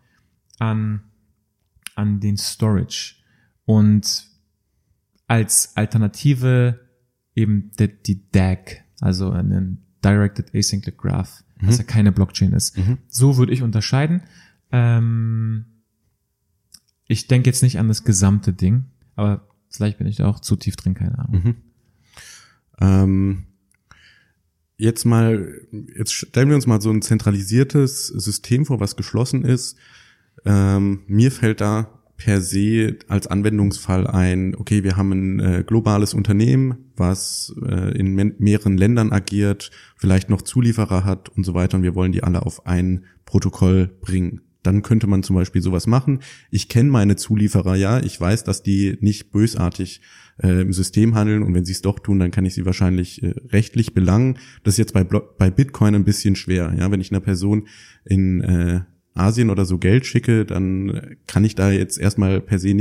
an den Storage. Und als Alternative eben die DAG, also einen Directed Acyclic Graph, was ja keine Blockchain ist. Mhm. So würde ich unterscheiden. Ich denke jetzt nicht an das gesamte Ding, aber vielleicht bin ich da auch zu tief drin, keine Ahnung. Mhm. Jetzt stellen wir uns mal so ein zentralisiertes System vor, was geschlossen ist. Mir fällt da per se als Anwendungsfall ein, okay, wir haben ein globales Unternehmen, was in mehreren Ländern agiert, vielleicht noch Zulieferer hat und so weiter und wir wollen die alle auf ein Protokoll bringen. Dann könnte man zum Beispiel sowas machen. Ich kenne meine Zulieferer, ja. Ich weiß, dass die nicht bösartig im System handeln. Und wenn sie es doch tun, dann kann ich sie wahrscheinlich rechtlich belangen. Das ist jetzt bei Bitcoin ein bisschen schwer. Ja, wenn ich einer Person in Asien oder so Geld schicke, dann kann ich da jetzt erstmal per se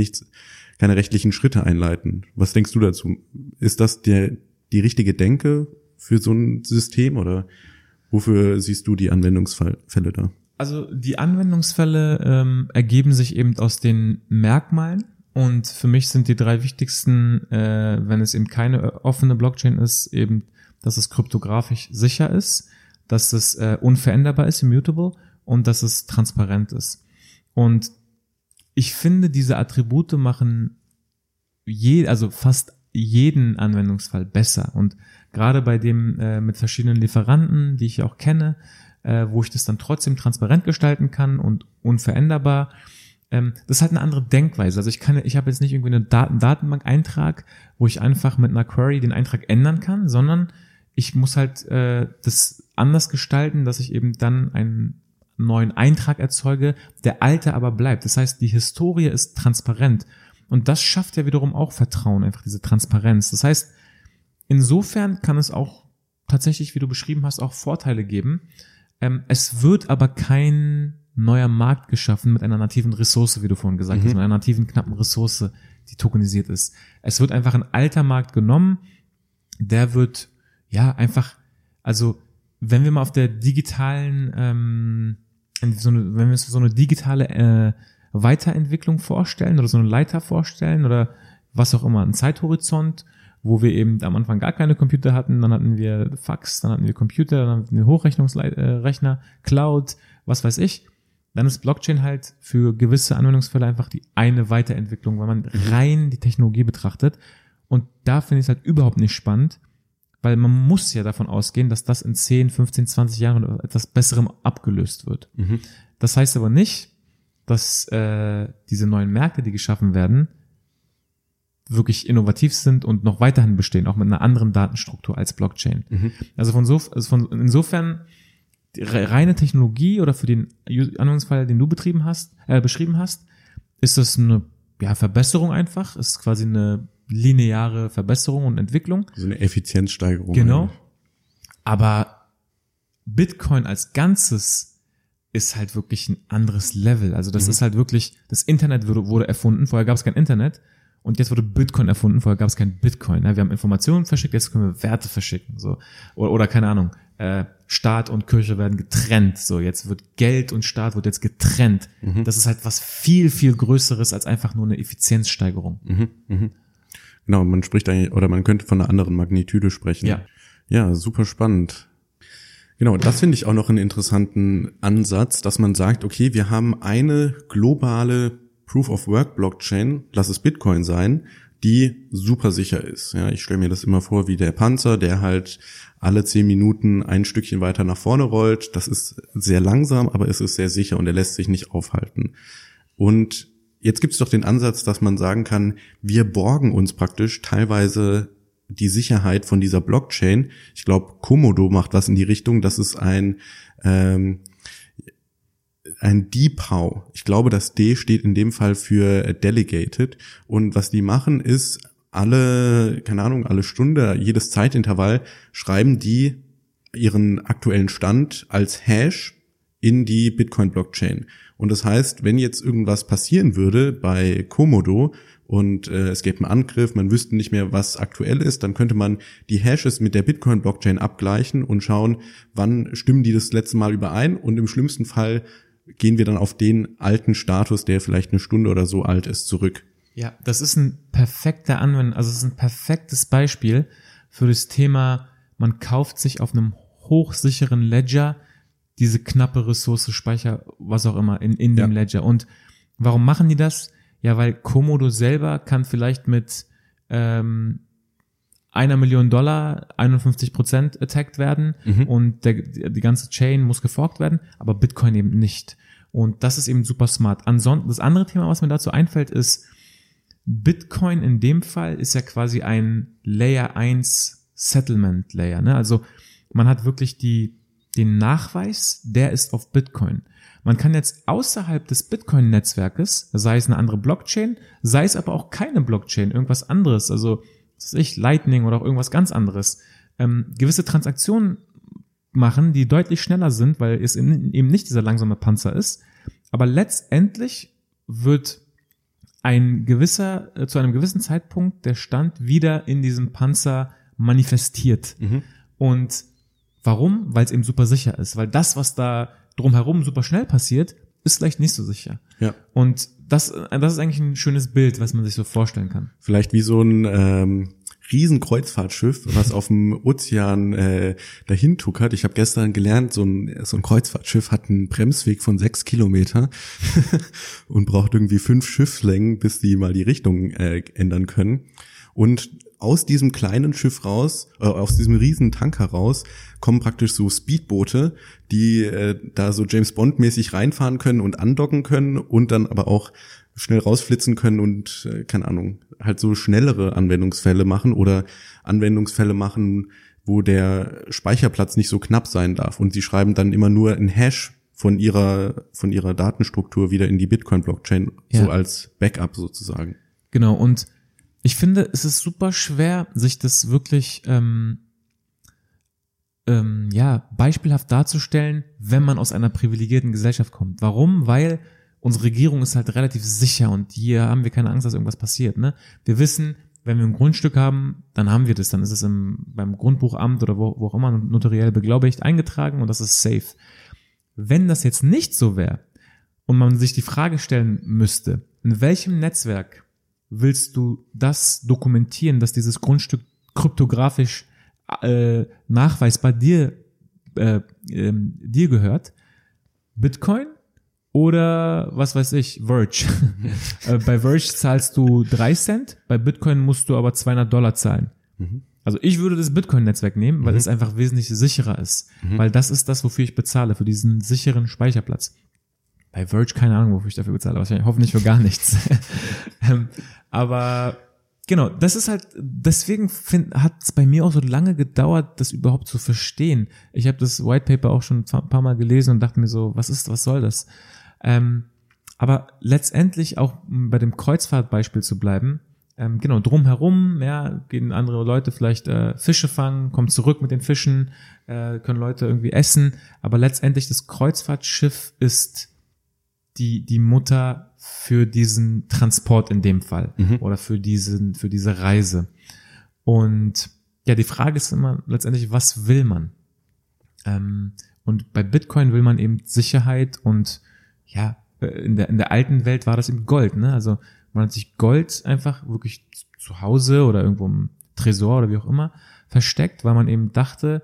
keine rechtlichen Schritte einleiten. Was denkst du dazu? Ist das die richtige Denke für so ein System oder wofür siehst du die Anwendungsfälle da? Also die Anwendungsfälle ergeben sich eben aus den Merkmalen und für mich sind die drei wichtigsten, wenn es eben keine offene Blockchain ist, eben, dass es kryptografisch sicher ist, dass es unveränderbar ist, immutable und dass es transparent ist. Und ich finde, diese Attribute machen fast jeden Anwendungsfall besser und gerade bei dem mit verschiedenen Lieferanten, die ich auch kenne, wo ich das dann trotzdem transparent gestalten kann und unveränderbar. Das ist halt eine andere Denkweise. Also ich habe jetzt nicht irgendwie einen Datenbank-Eintrag, wo ich einfach mit einer Query den Eintrag ändern kann, sondern ich muss halt das anders gestalten, dass ich eben dann einen neuen Eintrag erzeuge, der alte aber bleibt. Das heißt, die Historie ist transparent. Und das schafft ja wiederum auch Vertrauen, einfach diese Transparenz. Das heißt, insofern kann es auch tatsächlich, wie du beschrieben hast, auch Vorteile geben. Es wird aber kein neuer Markt geschaffen mit einer nativen Ressource, wie du vorhin gesagt hast, mit einer nativen, knappen Ressource, die tokenisiert ist. Es wird einfach ein alter Markt genommen, der wird, ja, einfach, also, wenn wir mal auf der digitalen, wenn wir uns so eine digitale Weiterentwicklung vorstellen oder so eine Leiter vorstellen oder was auch immer, einen Zeithorizont, wo wir eben am Anfang gar keine Computer hatten, dann hatten wir Fax, dann hatten wir Computer, dann hatten wir Hochrechnungsrechner, Cloud, was weiß ich. Dann ist Blockchain halt für gewisse Anwendungsfälle einfach die eine Weiterentwicklung, weil man rein die Technologie betrachtet. Und da finde ich es halt überhaupt nicht spannend, weil man muss ja davon ausgehen, dass das in 10, 15, 20 Jahren oder etwas Besserem abgelöst wird. Mhm. Das heißt aber nicht, dass diese neuen Märkte, die geschaffen werden, wirklich innovativ sind und noch weiterhin bestehen, auch mit einer anderen Datenstruktur als Blockchain. Mhm. Also insofern reine Technologie oder für den Anwendungsfall, den du beschrieben hast, ist das eine Verbesserung einfach, ist quasi eine lineare Verbesserung und Entwicklung. Also eine Effizienzsteigerung. Genau. Eigentlich. Aber Bitcoin als Ganzes ist halt wirklich ein anderes Level. Also das ist halt wirklich, das Internet wurde erfunden, vorher gab es kein Internet. Und jetzt wurde Bitcoin erfunden, vorher gab es kein Bitcoin. Wir haben Informationen verschickt, jetzt können wir Werte verschicken. So. Oder keine Ahnung, Staat und Kirche werden getrennt. So, jetzt wird Geld und Staat wird jetzt getrennt. Mhm. Das ist halt was viel, viel Größeres als einfach nur eine Effizienzsteigerung. Mhm. Mhm. Genau, man spricht eigentlich, oder man könnte von einer anderen Magnitude sprechen. Ja, super spannend. Genau, das finde ich auch noch einen interessanten Ansatz, dass man sagt, okay, wir haben eine globale Proof-of-Work-Blockchain, lass es Bitcoin sein, die super sicher ist. Ja, ich stelle mir das immer vor wie der Panzer, der halt alle 10 Minuten ein Stückchen weiter nach vorne rollt. Das ist sehr langsam, aber es ist sehr sicher und er lässt sich nicht aufhalten. Und jetzt gibt es doch den Ansatz, dass man sagen kann, wir borgen uns praktisch teilweise die Sicherheit von dieser Blockchain. Ich glaube, Komodo macht was in die Richtung, das ist ein DPoW. Ich glaube, das D steht in dem Fall für Delegated. Und was die machen ist, alle Stunde, jedes Zeitintervall schreiben die ihren aktuellen Stand als Hash in die Bitcoin-Blockchain. Und das heißt, wenn jetzt irgendwas passieren würde bei Komodo und es gäbe einen Angriff, man wüsste nicht mehr, was aktuell ist, dann könnte man die Hashes mit der Bitcoin-Blockchain abgleichen und schauen, wann stimmen die das letzte Mal überein und im schlimmsten Fall gehen wir dann auf den alten Status, der vielleicht eine Stunde oder so alt ist, zurück. Ja, das ist ein perfekter Anwendung, also es ist ein perfektes Beispiel für das Thema, man kauft sich auf einem hochsicheren Ledger diese knappe Ressource, Speicher, was auch immer, in dem Ledger. Und warum machen die das? Ja, weil Komodo selber kann vielleicht mit $1 Million 51% attacked werden und die ganze Chain muss geforkt werden, aber Bitcoin eben nicht. Und das ist eben super smart. Ansonsten, das andere Thema, was mir dazu einfällt, ist, Bitcoin in dem Fall ist ja quasi ein Layer 1 Settlement Layer. Ne? Also man hat wirklich den Nachweis, der ist auf Bitcoin. Man kann jetzt außerhalb des Bitcoin-Netzwerkes, sei es eine andere Blockchain, sei es aber auch keine Blockchain, irgendwas anderes, also Lightning oder auch irgendwas ganz anderes, gewisse Transaktionen machen, die deutlich schneller sind, weil es eben nicht dieser langsame Panzer ist. Aber letztendlich wird zu einem gewissen Zeitpunkt der Stand wieder in diesem Panzer manifestiert. Und warum? Weil es eben super sicher ist. Weil das, was da drumherum super schnell passiert, ist vielleicht nicht so sicher. Ja. Und das ist eigentlich ein schönes Bild, was man sich so vorstellen kann. Vielleicht wie so ein Riesenkreuzfahrtschiff, was auf dem Ozean dahin tuckert. Ich habe gestern gelernt, so ein Kreuzfahrtschiff hat einen Bremsweg von 6 Kilometer und braucht irgendwie 5 Schiffslängen, bis die mal die Richtung ändern können. Und aus diesem kleinen Schiff raus, aus diesem riesen Tanker raus, kommen praktisch so Speedboote, die da so James Bond-mäßig reinfahren können und andocken können und dann aber auch schnell rausflitzen können und, halt so schnellere Anwendungsfälle machen oder Anwendungsfälle machen, wo der Speicherplatz nicht so knapp sein darf. Und sie schreiben dann immer nur einen Hash von ihrer Datenstruktur wieder in die Bitcoin-Blockchain, so als Backup sozusagen. Genau, und ich finde, es ist super schwer, sich das wirklich beispielhaft darzustellen, wenn man aus einer privilegierten Gesellschaft kommt. Warum? Weil unsere Regierung ist halt relativ sicher und hier haben wir keine Angst, dass irgendwas passiert. Ne? Wir wissen, wenn wir ein Grundstück haben, dann haben wir das. Dann ist es beim Grundbuchamt oder wo auch immer notariell beglaubigt eingetragen und das ist safe. Wenn das jetzt nicht so wäre und man sich die Frage stellen müsste, in welchem Netzwerk willst du das dokumentieren, dass dieses Grundstück kryptografisch nachweisbar dir gehört? Bitcoin? Oder, was weiß ich, Verge. Bei Verge zahlst du 3 Cent, bei Bitcoin musst du aber $200 zahlen. Mhm. Also ich würde das Bitcoin-Netzwerk nehmen, weil es einfach wesentlich sicherer ist. Mhm. Weil das ist das, wofür ich bezahle, für diesen sicheren Speicherplatz. Bei Verge keine Ahnung, wofür ich dafür bezahle, wahrscheinlich hoffentlich für gar nichts. Aber genau, das ist halt, deswegen hat es bei mir auch so lange gedauert, das überhaupt zu verstehen. Ich habe das White Paper auch schon ein paar Mal gelesen und dachte mir so, was soll das? Aber letztendlich auch bei dem Kreuzfahrtbeispiel zu bleiben, genau, drumherum, ja, gehen andere Leute vielleicht Fische fangen, kommen zurück mit den Fischen, können Leute irgendwie essen, aber letztendlich das Kreuzfahrtschiff ist die Mutter für diesen Transport in dem Fall, oder für diese Reise. Und ja, die Frage ist immer letztendlich, was will man? Und bei Bitcoin will man eben Sicherheit und ja, in der alten Welt war das eben Gold, ne? Also man hat sich Gold einfach wirklich zu Hause oder irgendwo im Tresor oder wie auch immer versteckt, weil man eben dachte,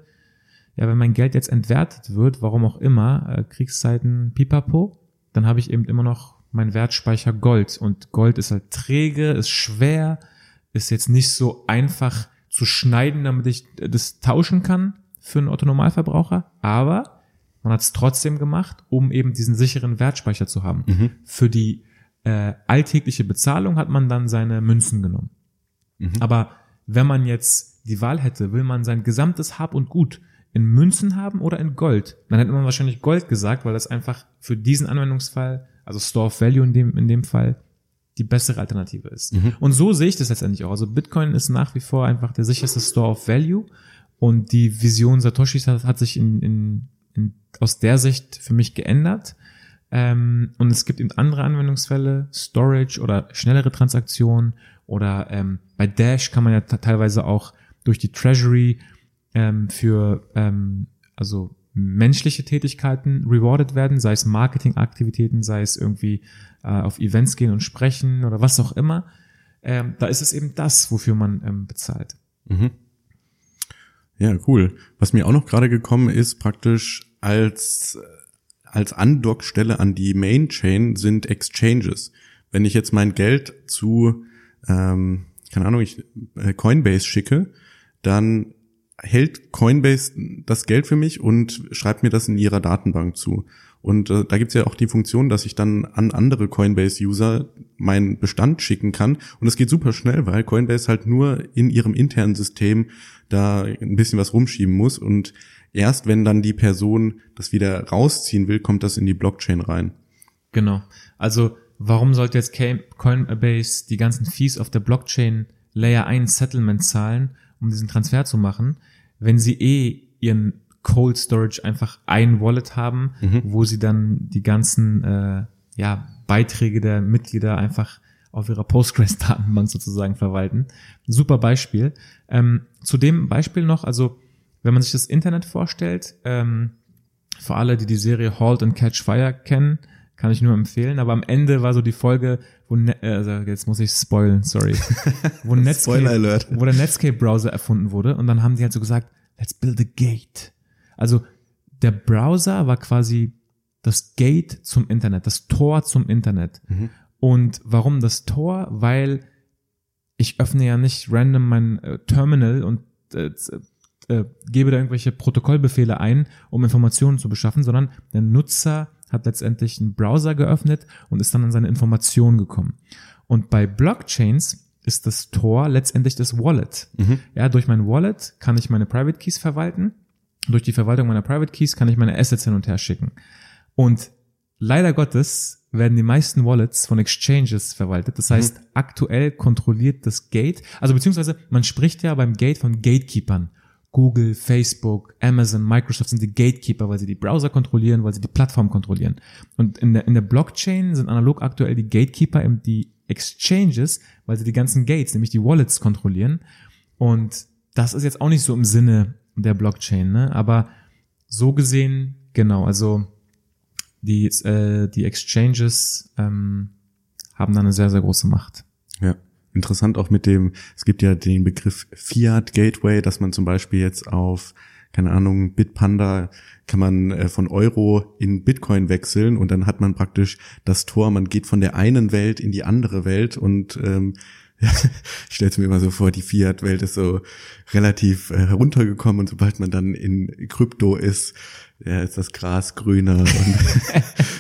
ja, wenn mein Geld jetzt entwertet wird, warum auch immer, Kriegszeiten, pipapo, dann habe ich eben immer noch meinen Wertspeicher Gold. Und Gold ist halt träge, ist schwer, ist jetzt nicht so einfach zu schneiden, damit ich das tauschen kann für einen Otto-Normalverbraucher, aber man hat es trotzdem gemacht, um eben diesen sicheren Wertspeicher zu haben. Mhm. Für die alltägliche Bezahlung hat man dann seine Münzen genommen. Mhm. Aber wenn man jetzt die Wahl hätte, will man sein gesamtes Hab und Gut in Münzen haben oder in Gold? Dann hätte man wahrscheinlich Gold gesagt, weil das einfach für diesen Anwendungsfall, also Store of Value in dem Fall, die bessere Alternative ist. Mhm. Und so sehe ich das letztendlich auch. Also Bitcoin ist nach wie vor einfach der sicherste Store of Value und die Vision Satoshis hat sich aus der Sicht für mich geändert. Und es gibt eben andere Anwendungsfälle, Storage oder schnellere Transaktionen oder bei Dash kann man ja teilweise auch durch die Treasury für also menschliche Tätigkeiten rewarded werden, sei es Marketingaktivitäten, sei es irgendwie auf Events gehen und sprechen oder was auch immer. Da ist es eben das, wofür man bezahlt. Mhm. Ja, cool. Was mir auch noch gerade gekommen ist, praktisch als Andockstelle an die Main Chain sind Exchanges. Wenn ich jetzt mein Geld zu, Coinbase schicke, dann hält Coinbase das Geld für mich und schreibt mir das in ihrer Datenbank zu. Und da gibt's ja auch die Funktion, dass ich dann an andere Coinbase-User meinen Bestand schicken kann. Und das geht super schnell, weil Coinbase halt nur in ihrem internen System da ein bisschen was rumschieben muss. Und erst wenn dann die Person das wieder rausziehen will, kommt das in die Blockchain rein. Genau. Also warum sollte jetzt Coinbase die ganzen Fees auf der Blockchain Layer 1 Settlement zahlen, um diesen Transfer zu machen, wenn sie ihren Cold Storage einfach ein Wallet haben, wo sie dann die ganzen Beiträge der Mitglieder einfach auf ihrer Postgres-Datenbank sozusagen verwalten. Super Beispiel. Zu dem Beispiel noch, also wenn man sich das Internet vorstellt, für alle, die Serie Halt and Catch Fire kennen, kann ich nur empfehlen, aber am Ende war so die Folge, wo jetzt muss ich spoilen, sorry. Wo Spoiler Alert. Wo der Netscape-Browser erfunden wurde und dann haben die halt so gesagt, let's build a gate. Also der Browser war quasi das Gate zum Internet, das Tor zum Internet. Mhm. Und warum das Tor? Weil ich öffne ja nicht random mein Terminal und gebe da irgendwelche Protokollbefehle ein, um Informationen zu beschaffen, sondern der Nutzer hat letztendlich einen Browser geöffnet und ist dann an seine Informationen gekommen. Und bei Blockchains ist das Tor letztendlich das Wallet. Mhm. Ja, durch mein Wallet kann ich meine Private Keys verwalten. Durch die Verwaltung meiner Private Keys kann ich meine Assets hin und her schicken. Und leider Gottes werden die meisten Wallets von Exchanges verwaltet. Das heißt, aktuell kontrolliert das Gate, also beziehungsweise man spricht ja beim Gate von Gatekeepern. Google, Facebook, Amazon, Microsoft sind die Gatekeeper, weil sie die Browser kontrollieren, weil sie die Plattform kontrollieren. Und in der Blockchain sind analog aktuell die Gatekeeper die Exchanges, weil sie die ganzen Gates, nämlich die Wallets kontrollieren. Und das ist jetzt auch nicht so im Sinne der Blockchain, ne? Aber so gesehen, genau, also die Exchanges haben da eine sehr, sehr große Macht. Ja. Interessant auch mit dem, es gibt ja den Begriff Fiat Gateway, dass man zum Beispiel jetzt auf, keine Ahnung, Bitpanda kann man von Euro in Bitcoin wechseln und dann hat man praktisch das Tor, man geht von der einen Welt in die andere Welt und ich stelle es mir immer so vor, die Fiat-Welt ist so relativ heruntergekommen und sobald man dann in Krypto ist, ja, ist das Gras grüner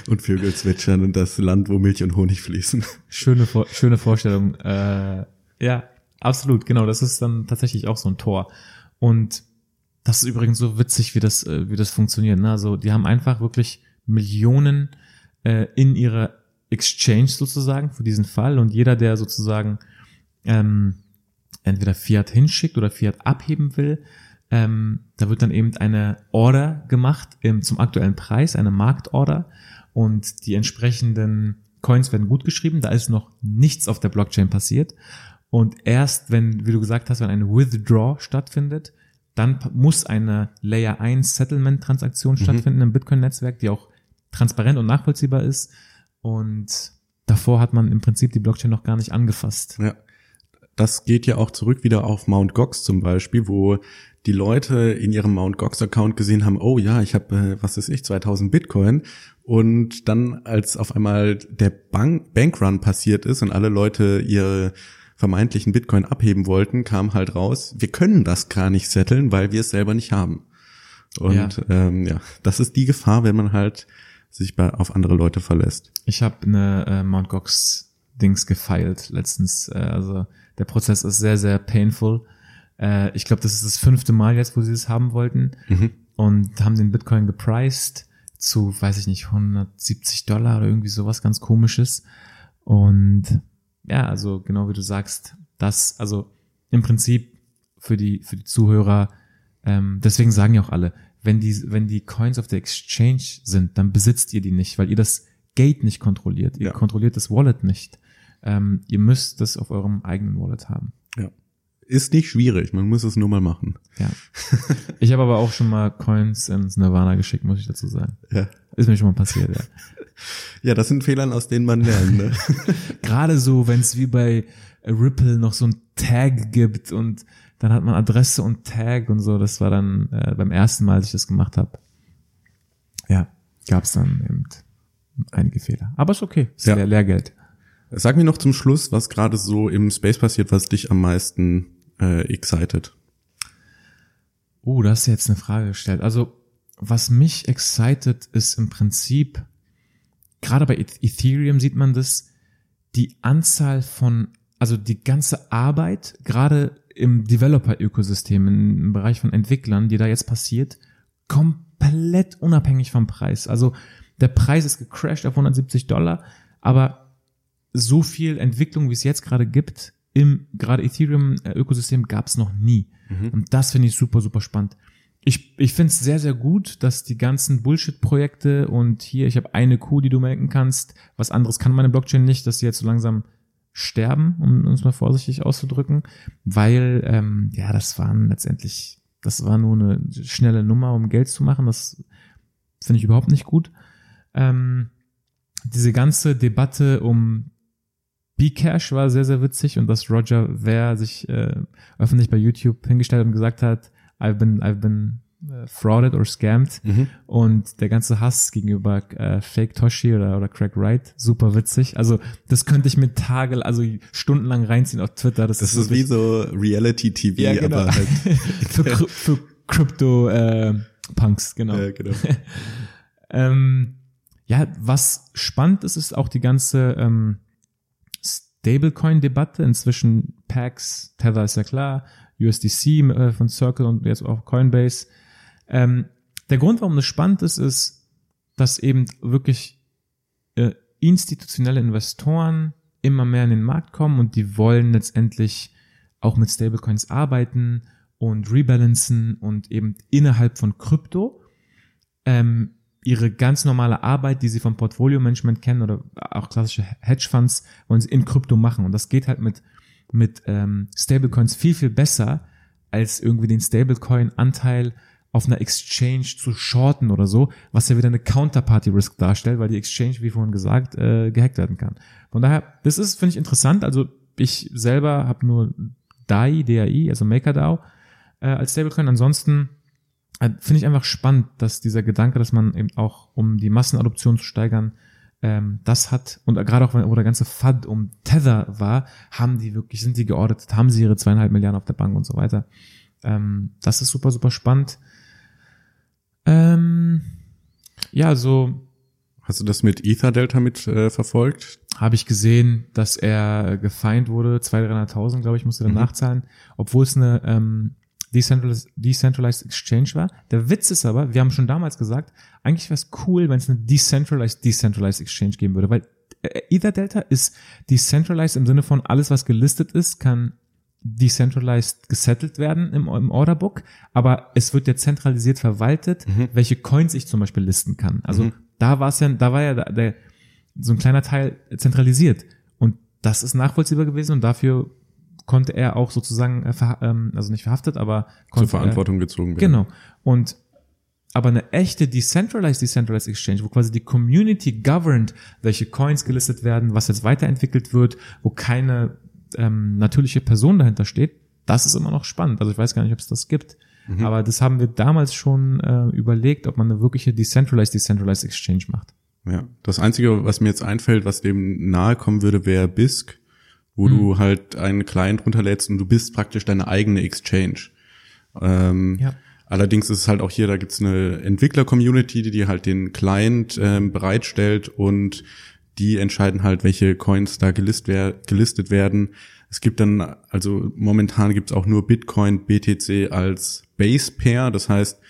und Vögel zwitschern und das Land, wo Milch und Honig fließen. Schöne Vorstellung. Ja, absolut, genau. Das ist dann tatsächlich auch so ein Tor. Und das ist übrigens so witzig, wie das funktioniert. Ne? Also die haben einfach wirklich Millionen in ihrer Exchange sozusagen für diesen Fall und jeder, der sozusagen entweder Fiat hinschickt oder Fiat abheben will, da wird dann eben eine Order gemacht zum aktuellen Preis, eine Marktorder und die entsprechenden Coins werden gutgeschrieben, da ist noch nichts auf der Blockchain passiert und erst wenn, wie du gesagt hast, wenn eine Withdraw stattfindet, dann muss eine Layer 1 Settlement-Transaktion stattfinden im Bitcoin-Netzwerk, die auch transparent und nachvollziehbar ist und davor hat man im Prinzip die Blockchain noch gar nicht angefasst. Ja. Das geht ja auch zurück wieder auf Mt. Gox zum Beispiel, wo die Leute in ihrem Mt. Gox-Account gesehen haben, oh ja, ich habe, 2000 Bitcoin. Und dann, als auf einmal der Bankrun passiert ist und alle Leute ihre vermeintlichen Bitcoin abheben wollten, kam halt raus, wir können das gar nicht setteln, weil wir es selber nicht haben. Und das ist die Gefahr, wenn man halt sich auf andere Leute verlässt. Ich habe eine Mt. Gox-Dings gefeilt letztens, also der Prozess ist sehr, sehr painful. Ich glaube, das ist das 5. Mal jetzt, wo sie es haben wollten und haben den Bitcoin gepriced zu, weiß ich nicht, $170 oder irgendwie sowas ganz Komisches. Und ja, also genau wie du sagst, das, also im Prinzip für die Zuhörer, deswegen sagen ja auch alle, wenn die Coins auf der Exchange sind, dann besitzt ihr die nicht, weil ihr das Gate nicht kontrolliert. Ihr kontrolliert das Wallet nicht. Ihr müsst das auf eurem eigenen Wallet haben. Ja. Ist nicht schwierig, man muss es nur mal machen. Ja. Ich habe aber auch schon mal Coins ins Nirvana geschickt, muss ich dazu sagen. Ja. Ist mir schon mal passiert, ja. Ja, das sind Fehlern, aus denen man lernt, ne? Gerade so, wenn es wie bei Ripple noch so ein Tag gibt und dann hat man Adresse und Tag und so, das war dann beim ersten Mal, als ich das gemacht habe. Ja, gab es dann eben einige Fehler. Aber ist okay, ist Lehrgeld. Sag mir noch zum Schluss, was gerade so im Space passiert, was dich am meisten excited. Oh, da hast du jetzt eine Frage gestellt. Also, was mich excited ist im Prinzip, gerade bei Ethereum sieht man das, die Anzahl von, also die ganze Arbeit, gerade im Developer-Ökosystem, im Bereich von Entwicklern, die da jetzt passiert, komplett unabhängig vom Preis. Also, der Preis ist gecrashed auf $170, aber so viel Entwicklung, wie es jetzt gerade gibt, im gerade Ethereum-Ökosystem gab es noch nie. Und das finde ich super, super spannend. Ich finde es sehr, sehr gut, dass die ganzen Bullshit-Projekte und hier, ich habe eine Kuh, die du melken kannst, was anderes kann meine Blockchain nicht, dass sie jetzt so langsam sterben, um uns mal vorsichtig auszudrücken, weil das war nur eine schnelle Nummer, um Geld zu machen, das finde ich überhaupt nicht gut. Diese ganze Debatte um Bcash war sehr, sehr witzig und dass Roger Ver sich öffentlich bei YouTube hingestellt und gesagt hat, I've been frauded or scammed und der ganze Hass gegenüber Fake Toshi oder Craig Wright, super witzig. Also das könnte ich mir stundenlang reinziehen auf Twitter. Das ist wirklich, wie so Reality-TV, ja, genau. Aber halt für Crypto-Punks, genau. Ja, genau. Ja, was spannend ist, ist auch die ganze Stablecoin-Debatte. Inzwischen Pax, Tether ist ja klar, USDC von Circle und jetzt auch Coinbase. Der Grund, warum das spannend ist, ist, dass eben wirklich institutionelle Investoren immer mehr in den Markt kommen und die wollen letztendlich auch mit Stablecoins arbeiten und Rebalancen und eben innerhalb von Krypto ihre ganz normale Arbeit, die sie vom Portfolio-Management kennen oder auch klassische Hedgefonds, wollen sie in Krypto machen. Und das geht halt mit Stablecoins viel, viel besser, als irgendwie den Stablecoin-Anteil auf einer Exchange zu shorten oder so, was ja wieder eine Counterparty-Risk darstellt, weil die Exchange, wie vorhin gesagt, gehackt werden kann. Von daher, das ist, finde ich, interessant. Also ich selber habe nur DAI, also MakerDAO, als Stablecoin. Ansonsten finde ich einfach spannend, dass dieser Gedanke, dass man eben auch, um die Massenadoption zu steigern, das hat, und gerade auch, wo der ganze FUD um Tether war, sind die geordert, haben sie ihre 2,5 Milliarden auf der Bank und so weiter. Das ist super, super spannend. Hast du das mit Ether Delta mit verfolgt? Habe ich gesehen, dass er gefined wurde, 200.000, 300.000, glaube ich, musste dann nachzahlen, obwohl es eine Decentralized Exchange war. Der Witz ist aber, wir haben schon damals gesagt, eigentlich wäre es cool, wenn es eine Decentralized Exchange geben würde, weil Ether Delta ist Decentralized im Sinne von alles, was gelistet ist, kann decentralized gesettelt werden im Orderbook, aber es wird ja zentralisiert verwaltet, welche Coins ich zum Beispiel listen kann. Also da war ja so ein kleiner Teil zentralisiert und das ist nachvollziehbar gewesen und dafür konnte er auch sozusagen, also nicht verhaftet, aber konnte zur Verantwortung gezogen werden. Genau. Und aber eine echte Decentralized Exchange, wo quasi die Community governed, welche Coins gelistet werden, was jetzt weiterentwickelt wird, wo keine natürliche Person dahinter steht, das ist immer noch spannend. Also ich weiß gar nicht, ob es das gibt. Aber das haben wir damals schon überlegt, ob man eine wirkliche Decentralized Exchange macht. Ja, das Einzige, was mir jetzt einfällt, was dem nahe kommen würde, wäre BISC, wo du halt einen Client runterlädst und du bist praktisch deine eigene Exchange. Allerdings ist es halt auch hier, da gibt's eine Entwickler-Community, die dir halt den Client bereitstellt und die entscheiden halt, welche Coins da gelistet werden. Es gibt dann, also momentan gibt's auch nur Bitcoin, BTC als Base Pair. Das heißt,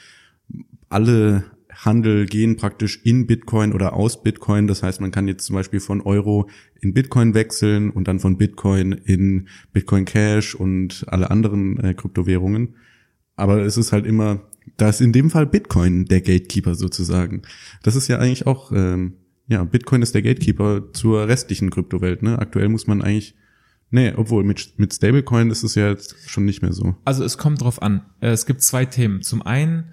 alle Handel gehen praktisch in Bitcoin oder aus Bitcoin. Das heißt, man kann jetzt zum Beispiel von Euro in Bitcoin wechseln und dann von Bitcoin in Bitcoin Cash und alle anderen Kryptowährungen. Aber es ist halt immer, da ist in dem Fall Bitcoin der Gatekeeper sozusagen. Das ist ja eigentlich auch, Bitcoin ist der Gatekeeper zur restlichen Kryptowelt. Ne? Aktuell muss man eigentlich, obwohl mit Stablecoin ist es ja jetzt schon nicht mehr so. Also es kommt drauf an. Es gibt zwei Themen. Zum einen,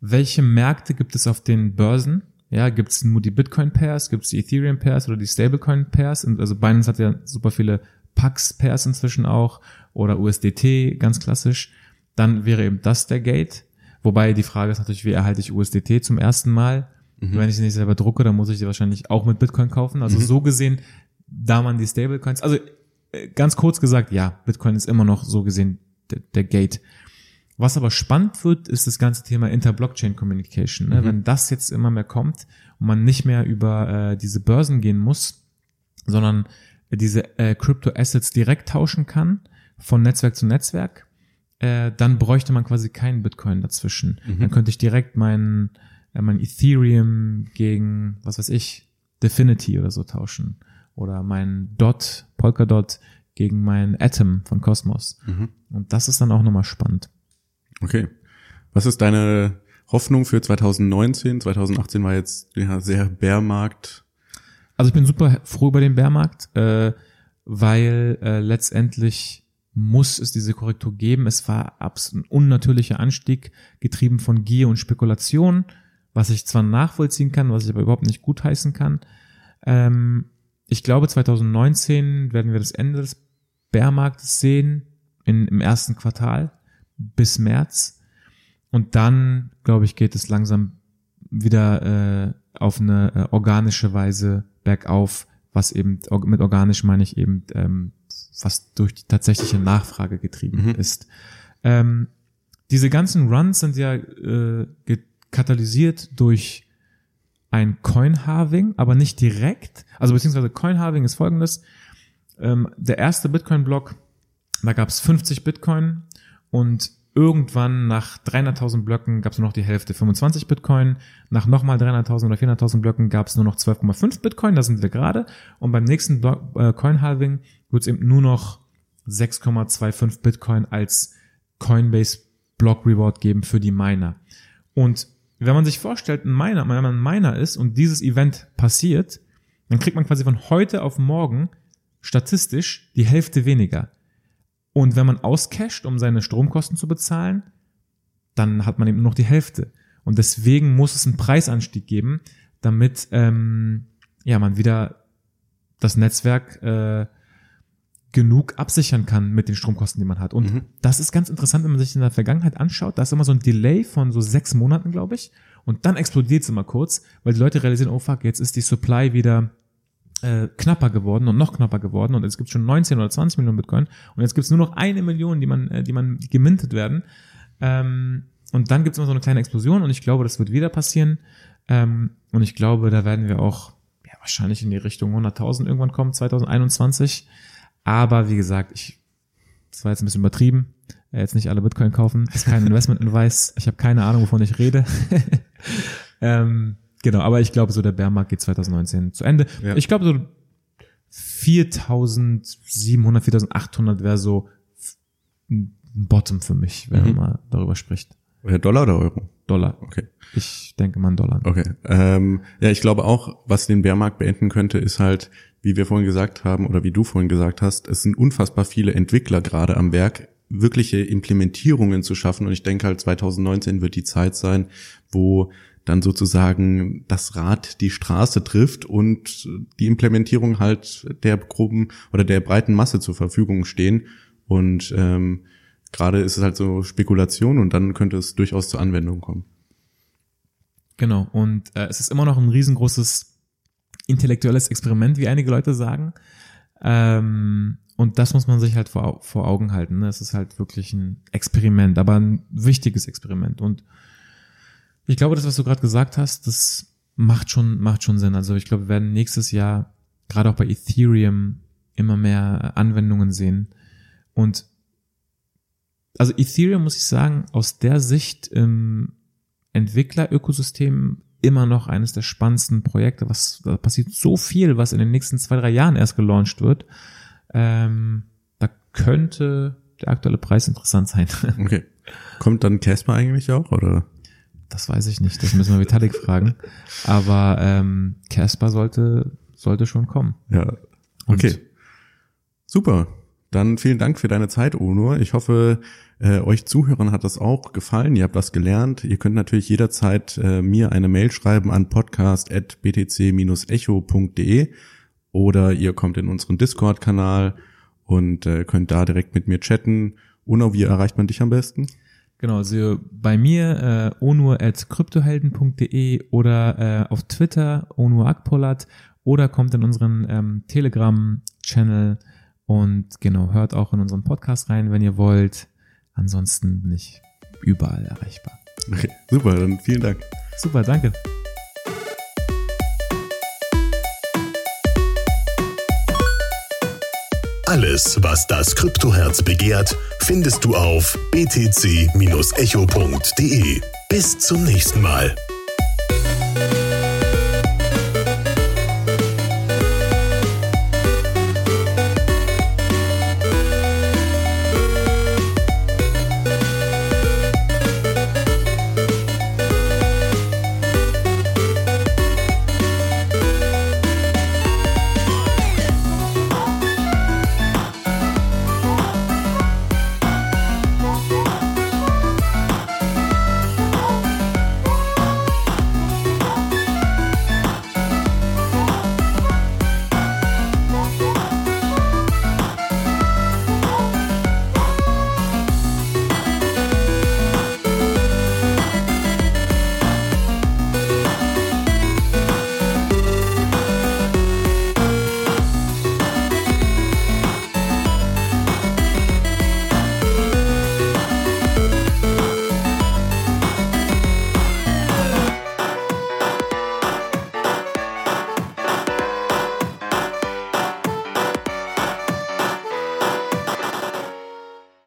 welche Märkte gibt es auf den Börsen? Ja, gibt es nur die Bitcoin-Pairs, gibt es die Ethereum-Pairs oder die Stablecoin-Pairs? Also Binance hat ja super viele Pax-Pairs inzwischen auch oder USDT, ganz klassisch. Dann wäre eben das der Gate. Wobei die Frage ist natürlich, wie erhalte ich USDT zum ersten Mal? Wenn ich sie nicht selber drucke, dann muss ich sie wahrscheinlich auch mit Bitcoin kaufen. Also so gesehen, da man die Stablecoins, also ganz kurz gesagt, ja, Bitcoin ist immer noch so gesehen der Gate. Was aber spannend wird, ist das ganze Thema Inter-Blockchain-Communication. Ne? Wenn das jetzt immer mehr kommt und man nicht mehr über diese Börsen gehen muss, sondern diese Crypto-Assets direkt tauschen kann, von Netzwerk zu Netzwerk, dann bräuchte man quasi keinen Bitcoin dazwischen. Dann könnte ich direkt mein Ethereum gegen, was weiß ich, Definity oder so tauschen. Oder mein Polkadot gegen mein Atom von Cosmos. Und das ist dann auch nochmal spannend. Okay. Was ist deine Hoffnung für 2019? 2018 war jetzt sehr Bärmarkt. Also ich bin super froh über den Bärmarkt, weil letztendlich muss es diese Korrektur geben. Es war ein unnatürlicher Anstieg, getrieben von Gier und Spekulation, was ich zwar nachvollziehen kann, was ich aber überhaupt nicht gutheißen kann. Ich glaube, 2019 werden wir das Ende des Bärmarktes sehen, im ersten Quartal. Bis März. Und dann, glaube ich, geht es langsam wieder auf eine organische Weise bergauf, was eben, mit organisch meine ich eben, was durch die tatsächliche Nachfrage getrieben ist. Diese ganzen Runs sind ja katalysiert durch ein Coin-Halving, aber nicht direkt. Also beziehungsweise Coin-Halving ist folgendes. Der erste Bitcoin-Block, da gab es 50 Bitcoin, und irgendwann nach 300.000 Blöcken gab es nur noch die Hälfte, 25 Bitcoin. Nach nochmal 300.000 oder 400.000 Blöcken gab es nur noch 12,5 Bitcoin, da sind wir gerade. Und beim nächsten Coin-Halving wird es eben nur noch 6,25 Bitcoin als Coinbase Block Reward geben für die Miner. Und wenn man sich vorstellt, wenn man ein Miner ist und dieses Event passiert, dann kriegt man quasi von heute auf morgen statistisch die Hälfte weniger. Und wenn man auscasht, um seine Stromkosten zu bezahlen, dann hat man eben nur noch die Hälfte. Und deswegen muss es einen Preisanstieg geben, damit man wieder das Netzwerk genug absichern kann mit den Stromkosten, die man hat. Und das ist ganz interessant, wenn man sich in der Vergangenheit anschaut. Da ist immer so ein Delay von so 6 Monaten, glaube ich. Und dann explodiert es immer kurz, weil die Leute realisieren, oh fuck, jetzt ist die Supply wieder knapper geworden und es gibt schon 19 oder 20 Millionen Bitcoin und jetzt gibt es nur noch 1 Million, die gemintet werden. Und dann gibt es immer so eine kleine Explosion und ich glaube, das wird wieder passieren. Und ich glaube, da werden wir auch wahrscheinlich in die Richtung 100.000 irgendwann kommen, 2021. Aber wie gesagt, das war jetzt ein bisschen übertrieben. Jetzt nicht alle Bitcoin kaufen, ist kein Investment-Advice. Ich habe keine Ahnung, wovon ich rede. Genau, aber ich glaube, so der Bärmarkt geht 2019 zu Ende. Ja. Ich glaube, so 4.700, 4.800 wäre so ein Bottom für mich, wenn man mal darüber spricht. Dollar oder Euro? Dollar. Okay. Ich denke mal Dollar. Okay. Ich glaube auch, was den Bärmarkt beenden könnte, ist halt, wie wir vorhin gesagt haben oder wie du vorhin gesagt hast, es sind unfassbar viele Entwickler gerade am Werk, wirkliche Implementierungen zu schaffen. Und ich denke halt, 2019 wird die Zeit sein, wo dann sozusagen das Rad die Straße trifft und die Implementierung halt der groben oder der breiten Masse zur Verfügung stehen. Und gerade ist es halt so Spekulation und dann könnte es durchaus zur Anwendung kommen. Genau, und es ist immer noch ein riesengroßes intellektuelles Experiment, wie einige Leute sagen. Und das muss man sich halt vor Augen halten. Es ist halt wirklich ein Experiment, aber ein wichtiges Experiment. Und ich glaube, das, was du gerade gesagt hast, das macht schon Sinn. Also ich glaube, wir werden nächstes Jahr, gerade auch bei Ethereum, immer mehr Anwendungen sehen. Und also Ethereum, muss ich sagen, aus der Sicht im Entwicklerökosystem immer noch eines der spannendsten Projekte. Da passiert so viel, was in den nächsten 2-3 Jahren erst gelauncht wird. Da könnte der aktuelle Preis interessant sein. Okay. Kommt dann Casper eigentlich auch, oder? Das weiß ich nicht, das müssen wir Vitalik fragen. Aber Casper sollte schon kommen. Ja, okay. Super. Dann vielen Dank für deine Zeit, Onur. Ich hoffe, euch Zuhörern hat das auch gefallen. Ihr habt was gelernt. Ihr könnt natürlich jederzeit mir eine Mail schreiben an podcast@btc-echo.de oder ihr kommt in unseren Discord-Kanal und könnt da direkt mit mir chatten. Onur, wie erreicht man dich am besten? Genau, also bei mir onur@kryptohelden.de oder auf Twitter onurakpolat oder kommt in unseren Telegram-Channel. Und genau, hört auch in unseren Podcast rein, wenn ihr wollt. Ansonsten bin ich überall erreichbar. Okay, super, dann vielen Dank. Super, danke. Alles, was das Kryptoherz begehrt, findest du auf btc-echo.de. Bis zum nächsten Mal.